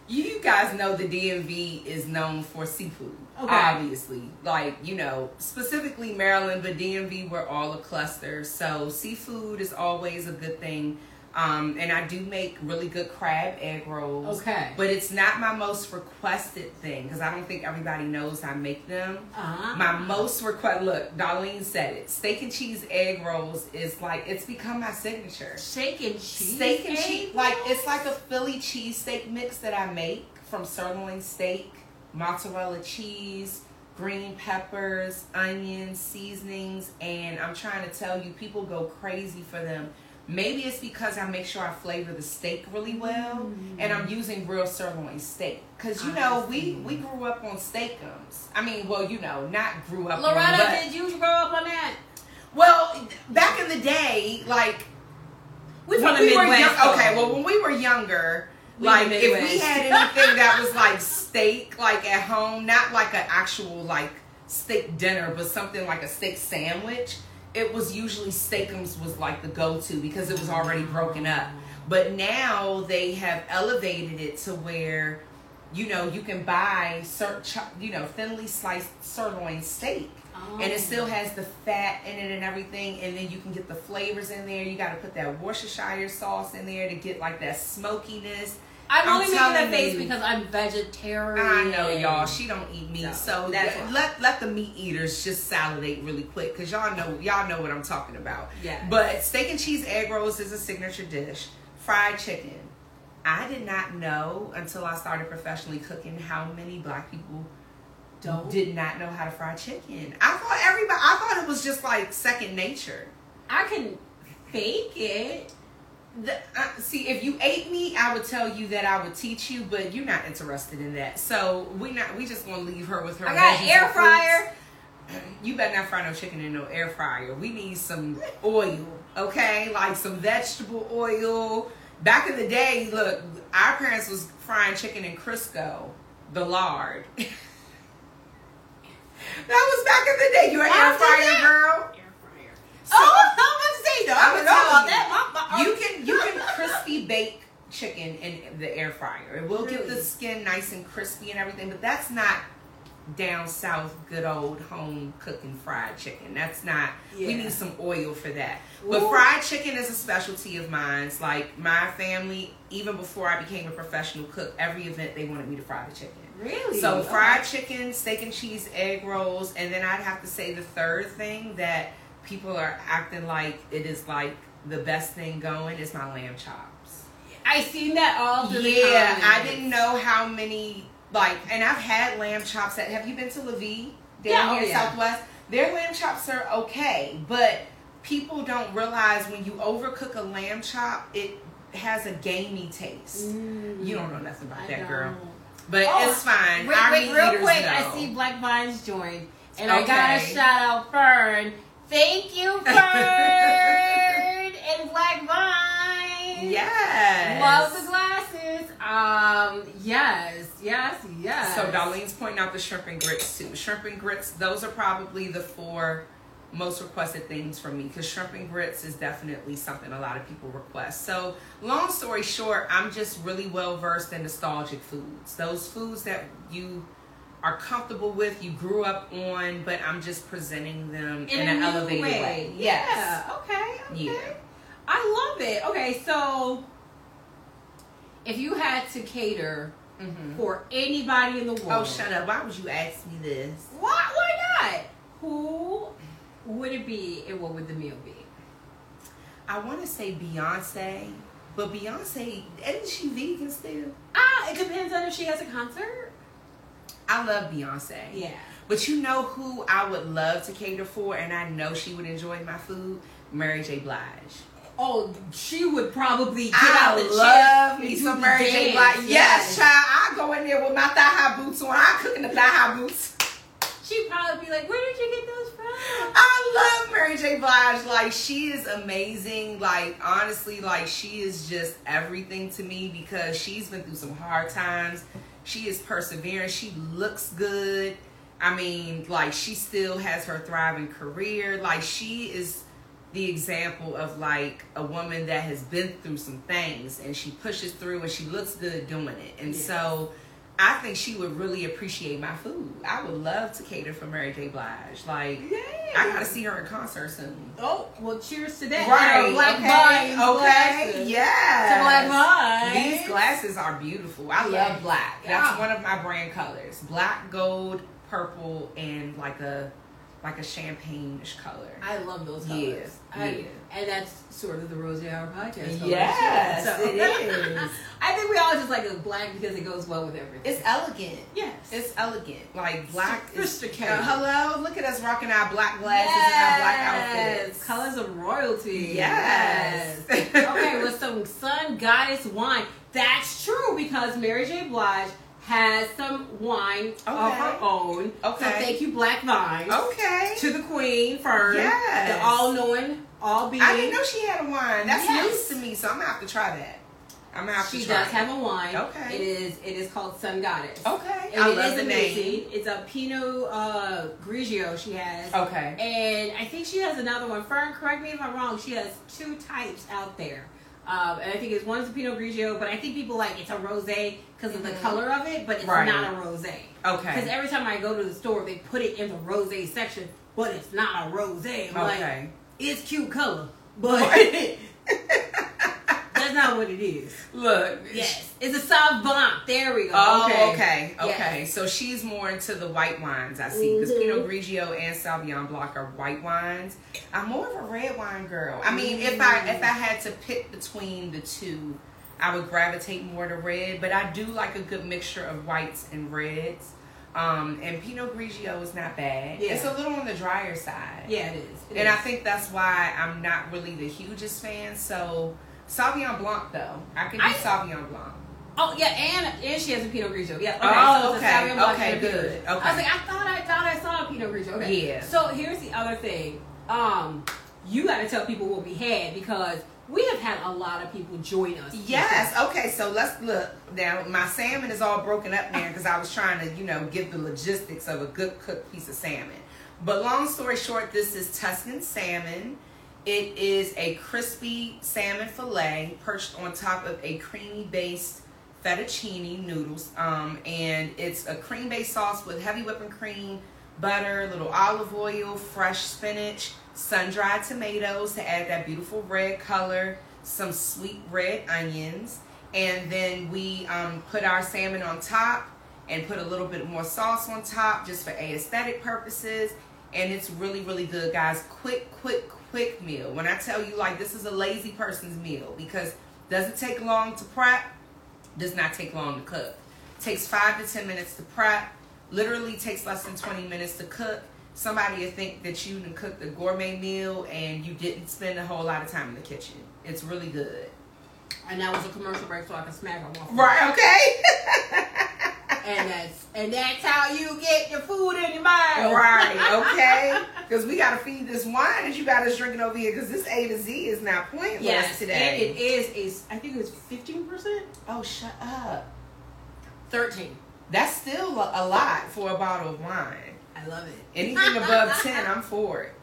You guys know the DMV is known for seafood, obviously. Like, you know, specifically Maryland, but DMV, we're all a cluster. So seafood is always a good thing. And I do make really good crab egg rolls. Okay. But it's not my most requested thing because I don't think everybody knows I make them. Uh-huh. My most request, look, Darlene said it. Steak and cheese egg rolls is like, it's become my signature. Steak and cheese. Like, it's like a Philly cheesesteak mix that I make from sirloin steak, mozzarella cheese, green peppers, onions, seasonings. And I'm trying to tell you, people go crazy for them. Maybe it's because I make sure I flavor the steak really well, and I'm using real sirloin steak. Because, you know, we grew up on steakums. I mean, well, you know, not grew up on that. Loretta, did you grow up on that? Well, back in the day, like, when we were younger, like, if we had anything that was, like, steak, like, at home, not like an actual, like, steak dinner, but something like a steak sandwich, it was usually steakums was like the go-to because it was already broken up. But now they have elevated it to where you know, you can buy, thinly sliced sirloin steak. Oh. And it still has the fat in it and everything. And then you can get the flavors in there. You got to put that Worcestershire sauce in there to get, like, that smokiness. I'm only making that face because I'm vegetarian. I know, y'all. She don't eat meat. No, so let the meat eaters just salivate really quick, because y'all know what I'm talking about. Yeah. But steak and cheese egg rolls is a signature dish. Fried chicken. I did not know until I started professionally cooking how many black people did not know how to fry chicken. I thought it was just like second nature. I can fake it. See, if you ate me, I would tell you that I would teach you, but you're not interested in that. So we just want to leave her with her. I got an air fryer. You better not fry no chicken in no air fryer. We need some oil, okay? Like some vegetable oil. Back in the day, look, our parents was frying chicken in Crisco, the lard. That was back in the day. You an air fryer girl? Air fryer. So, I don't know about that. You can crispy bake chicken in the air fryer. It will get the skin nice and crispy and everything, but that's not down south good old home cooking fried chicken. That's not. Yeah. We need some oil for that. Ooh. But fried chicken is a specialty of mine. It's like my family, even before I became a professional cook, every event they wanted me to fry the chicken. Really? So fried chicken, steak and cheese, egg rolls, and then I'd have to say the third thing that people are acting like it is like the best thing going is my lamb chops. I seen that all through the comments. I didn't know how many, like, and I've had lamb chops at, have you been to La Vie down here in Southwest? Their lamb chops are okay, but people don't realize when you overcook a lamb chop, it has a gamey taste. Mm. You don't know nothing about that, girl. But it's fine. Wait, real quick, I see Black Vines joined, and I got to shout out Fern. Thank you, Bird and Black Vines. Yes. Love the glasses. Yes. So Darlene's pointing out the shrimp and grits too. Shrimp and grits, those are probably the four most requested things from me, because shrimp and grits is definitely something a lot of people request. So long story short, I'm just really well versed in nostalgic foods. Those foods that you are comfortable with, you grew up on, but I'm just presenting them in an elevated way. Yes. Yeah. Okay. Yeah. I love it. Okay, so if you had to cater for anybody in the world. Oh, shut up. Why would you ask me this? Why not? Who would it be and what would the meal be? I want to say Beyonce, but Beyonce, isn't she vegan still? It depends on if she has a concert. I love Beyonce. Yeah. But you know who I would love to cater for, and I know she would enjoy my food? Mary J. Blige. Oh, she would probably get out the chair. I love me some Mary J. Blige. Yes, child. I go in there with my thigh-high boots on. I cook in the thigh-high boots. She'd probably be like, where did you get those from? I love Mary J. Blige. Like, she is amazing. Like, honestly, like, she is just everything to me, because she's been through some hard times. She is persevering. She looks good. I mean, like, she still has her thriving career. Like, she is the example of, like, a woman that has been through some things, and she pushes through, and she looks good doing it. And so I think she would really appreciate my food. I would love to cater for Mary J. Blige. Like, I got to see her in concert soon. Oh, well, cheers to that. Right. Black Vines. Okay. Yeah. To Black Vines. These glasses are beautiful. I love black. That's one of my brand colors. Black, gold, purple, and like a champagne-ish color. I love those colors. Yes. And that's sort of the Rosé Hour podcast. Yes, it is. I think we all just like black because it goes well with everything. It's elegant. Yes. It's elegant. Like, black sophisticated. Is... hello, look at us rocking our black glasses and our black outfits. Colors of royalty. Yes. Okay, with some Sun Goddess wine. That's true, because Mary J. Blige has some wine of her own. Okay. So thank you, Black Vines. Okay. To the Queen, Fern. Yes. The all-knowing, all-being. I didn't know she had a wine. That's news to me, so I'm going to have to try that. I'm going to have to try that. She does have a wine. Okay. It is called Sun Goddess. Okay. And I love the name. It's a Pinot Grigio she has. Okay. And I think she has another one. Fern, correct me if I'm wrong. She has two types out there. And I think it's one is a Pinot Grigio, but I think people like it's a rosé because of the color of it, but it's not a rosé. Okay. Because every time I go to the store, they put it in the rosé section, but it's not a rosé. Like, it's cute color, but that's not what it is. Look. Yes. It's a Sauv Blanc. There we go. Oh, okay. Okay. So she's more into the white wines, I see. Because Pinot Grigio and Sauvignon Blanc are white wines. I'm more of a red wine girl. I mean, if I had to pick between the two, I would gravitate more to red. But I do like a good mixture of whites and reds. And Pinot Grigio is not bad. Yeah. It's a little on the drier side. Yeah, it is. I think that's why I'm not really the hugest fan. So Sauvignon Blanc, though. I can do Sauvignon Blanc. Oh, yeah, and she has a Pinot Grigio. Yeah. Okay, Sauvignon Blanc and good. Okay. I was like, I thought I saw a Pinot Grigio. Okay. Yeah. So here's the other thing. You got to tell people what we had, because we have had a lot of people join us. Yes. Okay, so let's look. Now, my salmon is all broken up now because I was trying to, give the logistics of a good cooked piece of salmon. But long story short, this is Tuscan salmon. It is a crispy salmon fillet perched on top of a creamy-based fettuccine noodles. And it's a cream-based sauce with heavy whipping cream, butter, little olive oil, fresh spinach, sun-dried tomatoes to add that beautiful red color, some sweet red onions. And then we put our salmon on top and put a little bit more sauce on top just for aesthetic purposes. And it's really, really good, guys. Quick meal. When I tell you, like, this is a lazy person's meal, because doesn't take long to prep, does not take long to cook. Takes 5 to 10 minutes to prep, literally takes less than 20 minutes to cook. Somebody will think that you done cooked a gourmet meal and you didn't spend a whole lot of time in the kitchen. It's really good. And that was a commercial break, so I can smack on one. Right, okay. And that's how you get your food in your mind. Right, okay. Because we got to feed this wine that you got us drinking over here, because this A to Z is not pointless today. And it is, I think it was 15%? Oh, shut up. 13. That's still a lot for a bottle of wine. I love it. Anything above 10, I'm for it.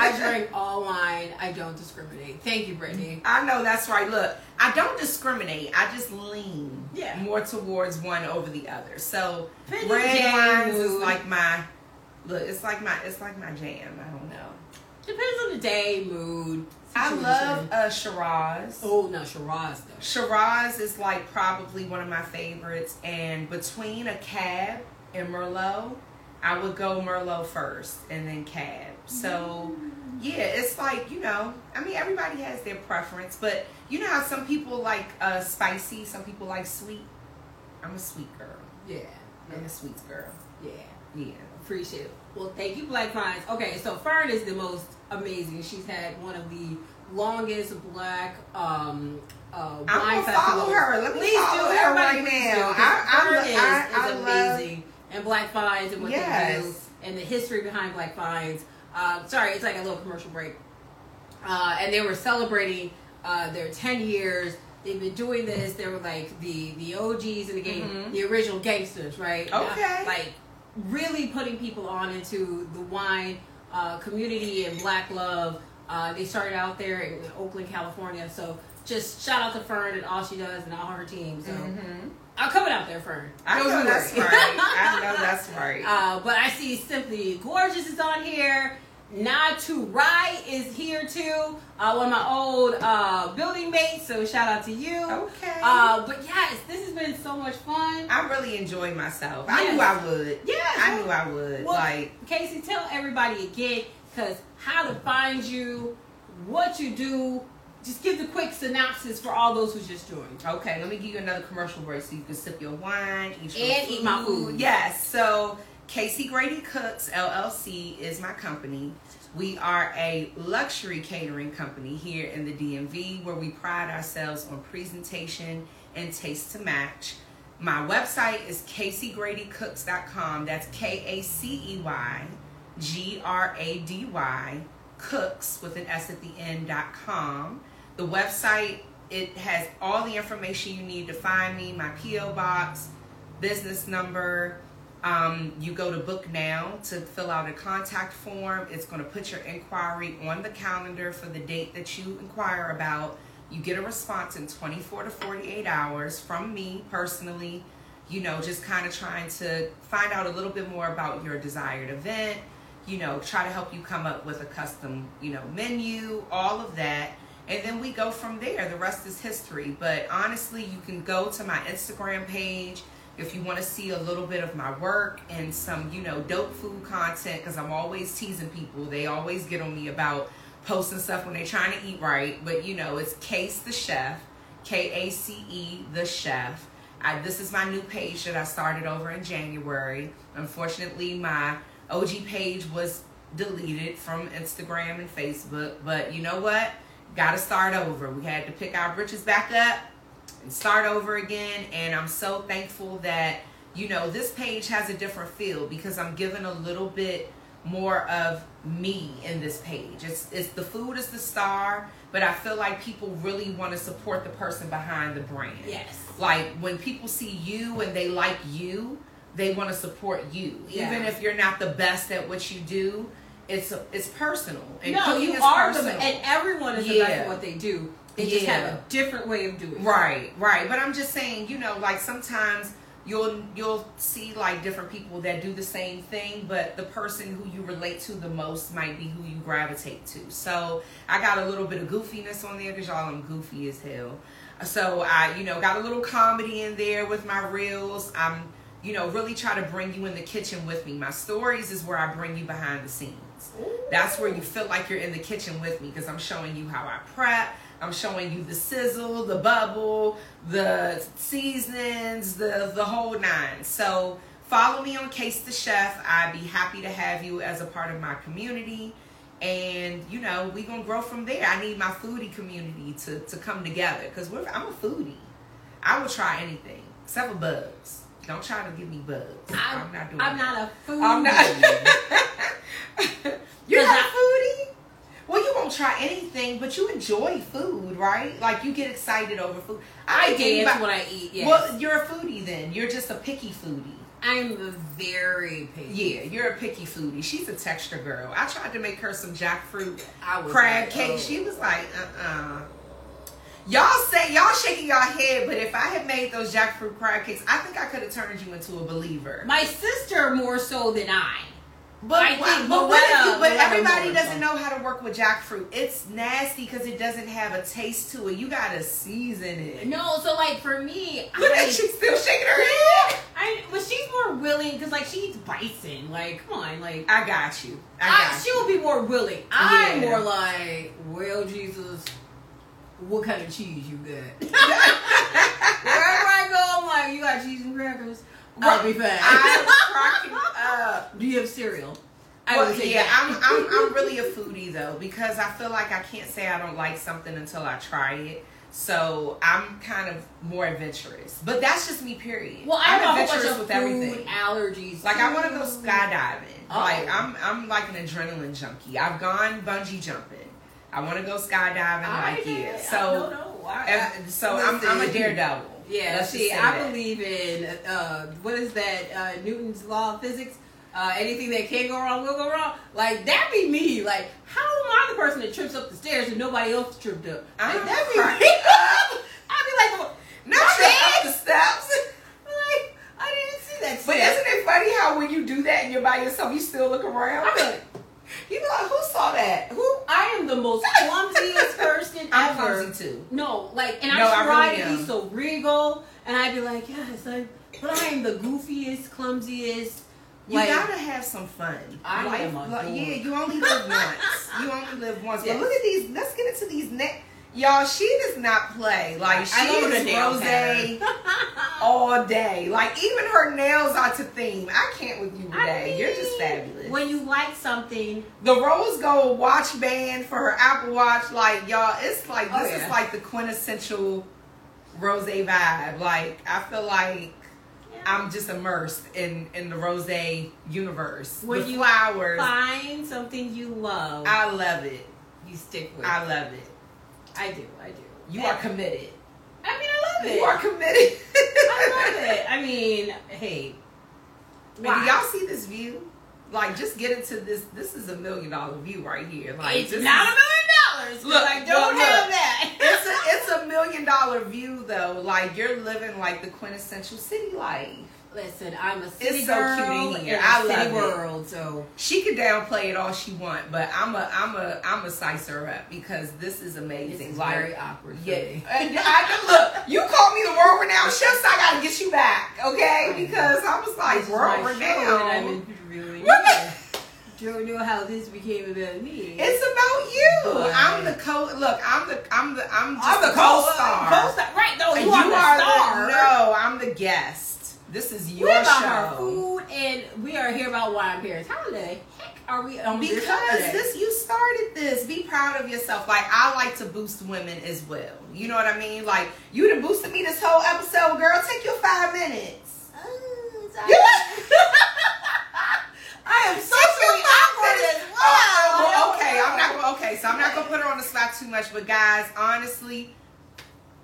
I drink all wine. I don't discriminate. Thank you, Brittany. I know, that's right. Look, I don't discriminate. I just lean more towards one over the other. So red wine is like my it's like my jam. I don't know. Depends on the day, mood. Situation. I love Shiraz. Oh no, Shiraz though. Shiraz is like probably one of my favorites, and between a Cab and Merlot, I would go Merlot first and then Cab. So, yeah, it's like, I mean, everybody has their preference. But you know how some people like spicy, some people like sweet? I'm a sweet girl. Yeah. I'm a sweet girl. Yeah. Yeah. Appreciate it. Well, thank you, Black Vines. Okay, so Fern is the most amazing. She's had one of the longest black wine festivals. I'm going to follow her. Let me follow her right now. Fern is amazing. And Black Vines and what they do and the history behind Black Vines. Sorry, it's like a little commercial break. And they were celebrating their 10 years. They've been doing this. They were like the OGs in the game, the original gangsters, right? Okay. Now, like really putting people on into the wine community and black love. They started out there in Oakland, California. So just shout out to Fern and all she does and all her team. So. I'm coming out there, Fern. I know that's right. But I see Simply Gorgeous is on here. Not Too Right is here too. One of my old building mates, so shout out to you. Okay. But yes, this has been so much fun. I really enjoyed myself. I knew I would. Yeah. I knew I would. Well, Kacey, tell everybody again, because how to find you, what you do. Just give the quick synopsis for all those who just joined. Okay, let me give you another commercial break so you can sip your wine. Eat my food. Yes, so Kacey Grady Cooks, LLC, is my company. We are a luxury catering company here in the DMV, where we pride ourselves on presentation and taste to match. My website is kaceygradycooks.com. That's KaceyGrady, Cooks with an S at the end.com. The website, it has all the information you need to find me, my P.O. box, business number. You go to book now to fill out a contact form. It's going to put your inquiry on the calendar for the date that you inquire about. You get a response in 24 to 48 hours from me personally, you know, just kind of trying to find out a little bit more about your desired event, you know, try to help you come up with a custom, you know, menu, all of that. And then we go from there. The rest is history. But honestly, you can go to my Instagram page if you want to see a little bit of my work and some, you know, dope food content, because I'm always teasing people. They always get on me about posting stuff when they're trying to eat right. But, you know, it's Kace the Chef, K-A-C-E, the Chef. This is my new page that I started over in January. Unfortunately, my OG page was deleted from Instagram and Facebook. But you know what? Gotta start over. We had to pick our britches back up and start over again. And I'm so thankful that, you know, this page has a different feel because I'm giving a little bit more of me in this page. It's the food is the star, but I feel like people really want to support the person behind the brand. Yes. Like when people see you and they like you, they want to support you. Yeah. Even if you're not the best at what you do, it's personal. And no, you are personal. And everyone is the best at what they do. They just have a different way of doing it. Right, right. But I'm just saying, you know, like sometimes you'll see like different people that do the same thing, but the person who you relate to the most might be who you gravitate to. So I got a little bit of goofiness on there because y'all, I'm goofy as hell. So I, you know, got a little comedy in there with my reels. I'm, you know, really try to bring you in the kitchen with me. My stories is where I bring you behind the scenes. That's where you feel like you're in the kitchen with me because I'm showing you how I prep. I'm showing you the sizzle, the bubble, the seasonings, the whole nine. So follow me on Kace the Chef. I'd be happy to have you as a part of my community. And, you know, we're going to grow from there. I need my foodie community to come together because I'm a foodie. I will try anything except for bugs. Don't try to give me bugs. I'm not doing that. I'm not a foodie. You're not a foodie? Well, you won't try anything, but you enjoy food, right? Like, you get excited over food. I dance when I eat, yes. Well, you're a foodie then. You're just a picky foodie. I'm very picky. Yeah, you're a picky foodie. She's a texture girl. I tried to make her some jackfruit crab cake. She was like, uh-uh. Y'all say, y'all shaking y'all head, but if I had made those jackfruit crab cakes, I think I could have turned you into a believer. My sister more so than I. But everybody doesn't know how to work with jackfruit. It's nasty because it doesn't have a taste to it. You gotta season it. No, so like for me, she's still shaking her head. But she's more willing because like she eats bison. Like come on, like I got you. She will be more willing. I'm more like, well, Jesus, what kind of cheese you got? Wherever I go, I'm like, you got cheese and crackers. I'll be back. I'm cracking up. Do you have cereal? I'm really a foodie though because I feel like I can't say I don't like something until I try it. So I'm kind of more adventurous, but that's just me. Period. Well, I'm adventurous with everything. Allergies. Like I want to go skydiving. Oh. Like I'm like an adrenaline junkie. I've gone bungee jumping. I want to go skydiving. I'm a daredevil. Yeah, I believe in, what is that, Newton's law of physics? Anything that can go wrong will go wrong. Like, that be me. Like, how am I the person that trips up the stairs and nobody else tripped up? Like, that be me. I'd be like, not trip up the steps. Like, I didn't see that step. But isn't it funny how when you do that and you're by yourself, you still look around? I mean, you know, like, who saw that? I am the most clumsiest person I'm ever. I'm clumsy too. No, like, and I try to be so regal, and I'd be like, yes, but I am the goofiest, clumsiest. Like, you gotta have some fun. You only live once. Yes. But look at these. Let's get into these next. Y'all, she does not play. Like, she is Rosé all day. Like, even her nails are to theme. I can't with you today. You're just fabulous. When you like something. The rose gold watch band for her Apple Watch. Like, y'all, it's like, this is like the quintessential Rosé vibe. Like, I feel like I'm just immersed in the Rosé universe. When you find something you love. I love it. You stick with it. I love it. I do. You are committed. I mean, I love it. You are committed. I love it. I mean, hey. Wow. Do y'all see this view? Like, just get into this. This is $1 million view right here. Like, it's not $1 million. Look, I don't have that. It's That's $1 million view though. Like you're living like the quintessential city life. Listen, I'm a city girl in the city world, so she could downplay it all she want, but I'm a size her up because this is amazing. This is like, very awkward. Yeah, look, you call me the world renowned chef, so I gotta get you back, okay? Because I was like world renowned. Don't know how this became about me. It's about you. Right. I'm the co-star. Right? No, you are the star. No, I'm the guest. This is your show. We're about our food, and we are here about wine pairings. How the heck are we on this? Because you started this. Be proud of yourself. Like, I like to boost women as well. You know what I mean? Like, you done boosted me this whole episode, girl. Take your 5 minutes. Oh, sorry. I am socially awkward as well. Oh, okay, I'm not going to put her on the spot too much. But, guys, honestly,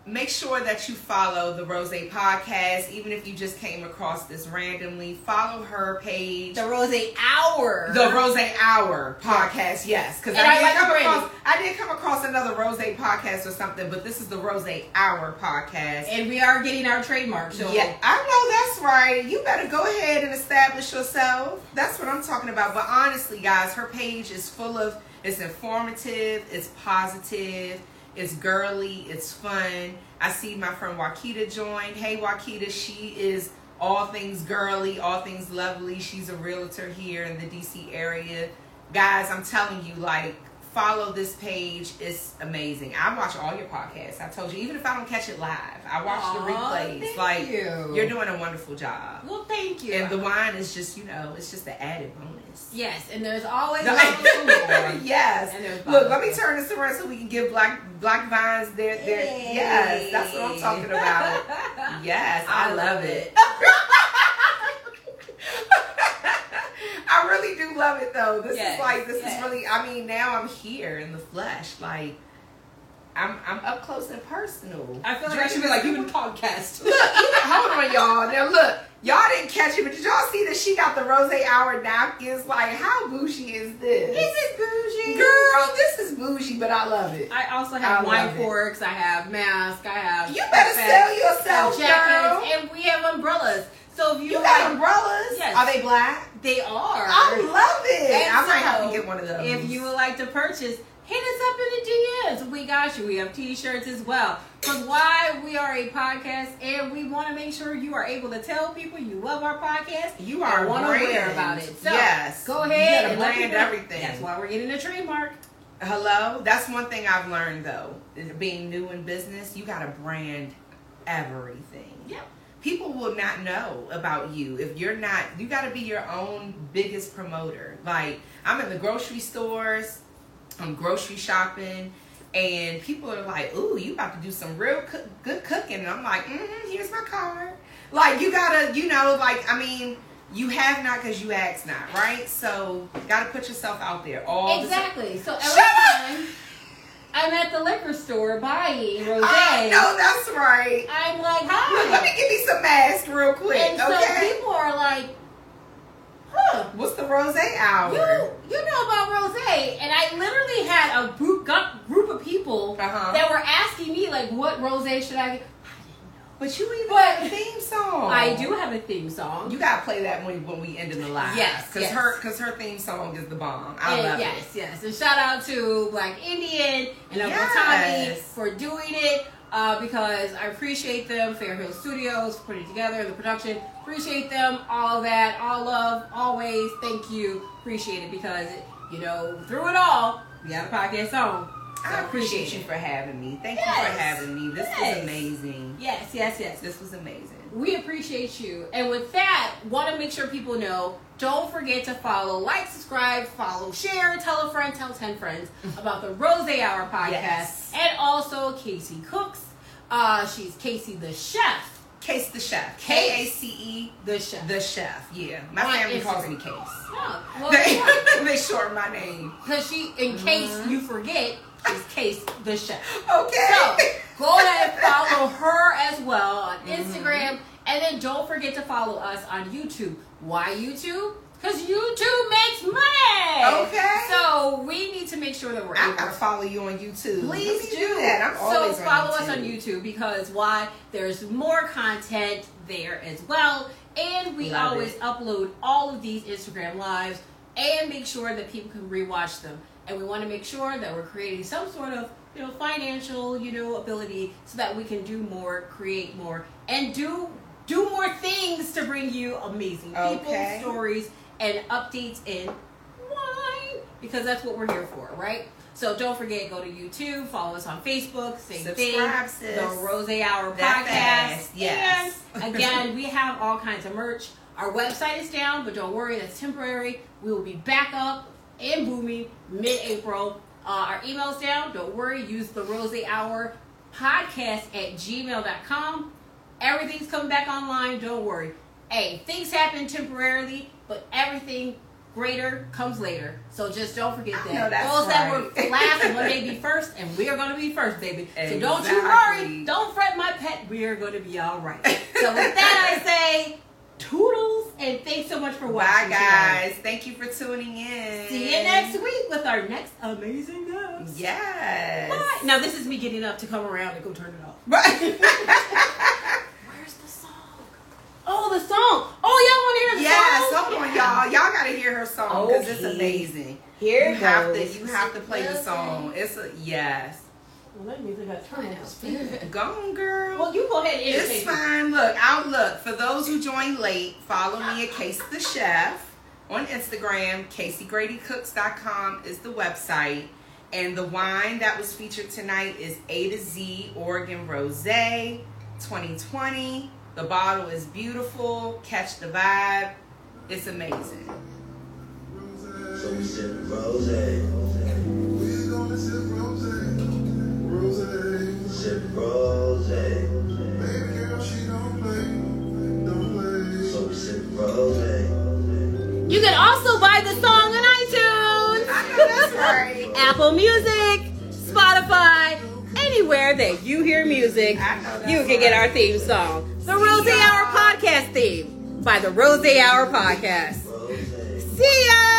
make sure that you follow the Rosé podcast, even if you just came across this randomly. Follow her page. The Rosé Hour. The Rosé Hour podcast, yes. Because I did come across another Rosé podcast or something, but this is the Rosé Hour podcast. And we are getting our trademark. So yeah, I know that's right. You better go ahead and establish yourself. That's what I'm talking about. But honestly, guys, her page is full of, it's informative, it's positive. It's girly. It's fun. I see my friend Wakita joined. Hey, Wakita. She is all things girly, all things lovely. She's a realtor here in the D.C. area. Guys, I'm telling you, like, follow this page. It's amazing. I watch all your podcasts. I told you, even if I don't catch it live, I watch the replays. Thank like, you're doing a wonderful job. Well, thank you. And the wine is just, you know, it's just an added bonus. Yes, and there's always yes. And look, let me turn this around so we can give Black Vines their hey. Yes, that's what I'm talking about. Yes, I love it. I really do love it though. This yes, is like this yes. is really. I mean, now I'm here in the flesh. Like I'm up close and personal. I feel like I should be like you in podcast. Look, hold on, y'all. Now look, y'all didn't catch it, but did y'all see that she got the Rosé Hour napkins? Like, how bougie is this? Is it bougie, girl? This is bougie, but I love it. I also have wine forks. I have masks. I have. You better sell yourself, jackets, girl. And we have umbrellas. So if you got like, umbrellas, yes. Are they black? They are. I love it. And I might have to get one of those. If you would like to purchase, hit us up in the DMs. We got you. We have T-shirts as well. Because why we are a podcast, and we want to make sure you are able to tell people you love our podcast. You are want to hear about it. So yes. Go ahead and brand everything. That's why we're getting a trademark. Hello. That's one thing I've learned though. Being new in business, you got to brand everything. Yep. People will not know about you if you're not, you got to be your own biggest promoter. Like, I'm in the grocery stores, I'm grocery shopping, and people are like, ooh, you about to do some real good cooking. And I'm like, here's my card. Like, you got to, you know, like, I mean, you have not because you ask not, right? So, got to put yourself out there. Exactly. So, every time I'm at the liquor store buying rosé. I know, that's right. I'm like, hi. Look, let me give you some masks real quick. And okay? So people are like, huh. What's the Rosé Hour? You know about rosé. And I literally had a group of people that were asking me, like, what rosé should I get? But you even have a theme song. I do have a theme song. You gotta play that when we end in the live. Yes, because her theme song is the bomb. I love it. Yes. And shout out to Black Indian and Uncle Tommy for doing it because I appreciate them. Fairhill Studios for putting it together, the production. Appreciate them. All that, all love, always. Thank you. Appreciate it because you know through it all, we got a podcast song. So I appreciate you for having me. Thank you for having me. This was amazing. Yes. This was amazing. We appreciate you. And with that, want to make sure people know, don't forget to follow, like, subscribe, follow, share, tell a friend, tell 10 friends about the Rosé Hour podcast. Yes. And also Kacey Cooks. She's Kacey the Chef. Case the Chef. Kace the Chef. The Chef, yeah. My family calls me Case. No. Well, they shorten my name. Because in case you forget, is Case the Chef. Okay. So, go ahead and follow her as well on Instagram. And then don't forget to follow us on YouTube. Why YouTube? Because YouTube makes money. Okay. So we need to make sure that we're able to follow you on YouTube. Please do that. I'm always follow us on YouTube because why? There's more content there as well. And we always upload all of these Instagram lives and make sure that people can rewatch them. And we want to make sure that we're creating some sort of, you know, financial, you know, ability so that we can do more, create more, and do more things to bring you amazing people, stories, and updates in wine, because that's what we're here for, right? So don't forget, go to YouTube, follow us on Facebook, subscribe, sis. The Rosé Hour podcast. Yes. And again, we have all kinds of merch. Our website is down, but don't worry, that's temporary. We will be back up and booming mid-April. Our email's down, don't worry, use the Rosé Hour podcast at gmail.com. Everything's coming back online, don't worry. Hey, things happen temporarily, but everything greater comes later. So just don't forget that. Those that were last will be first, and we are going to be first, baby. Exactly. So don't you worry. Don't fret, my pet. We are going to be all right. So with that, I say toodles, and thanks so much for watching. Bye, guys. Today. Thank you for tuning in. See you next week with our next amazing guest. Yes. Bye. Now, this is me getting up to come around and go turn it off. Right. Oh, the song. Oh, y'all want to hear the song? Yes, hold on, y'all. Y'all got to hear her song because it's amazing. You have to play the song. It's a yes. Well, that music got turned off. Go on, girl. Well, you go ahead and entertain. It's fine. Look, for those who joined late, follow me at Kacey the Chef on Instagram. CaceyGradyCooks.com is the website. And the wine that was featured tonight is A to Z Oregon Rosé 2020. The bottle is beautiful. Catch the vibe. It's amazing. So we sip rosé. We gonna sip rosé. Rosé. Sip rosé. Baby girl, she don't play. Don't play. So we sip rosé. You can also buy the song on iTunes. I know that's right. Apple Music, Spotify, anywhere that you hear music, you can get our theme song. The Rosé Hour Podcast theme by the Rosé Hour Podcast. See ya!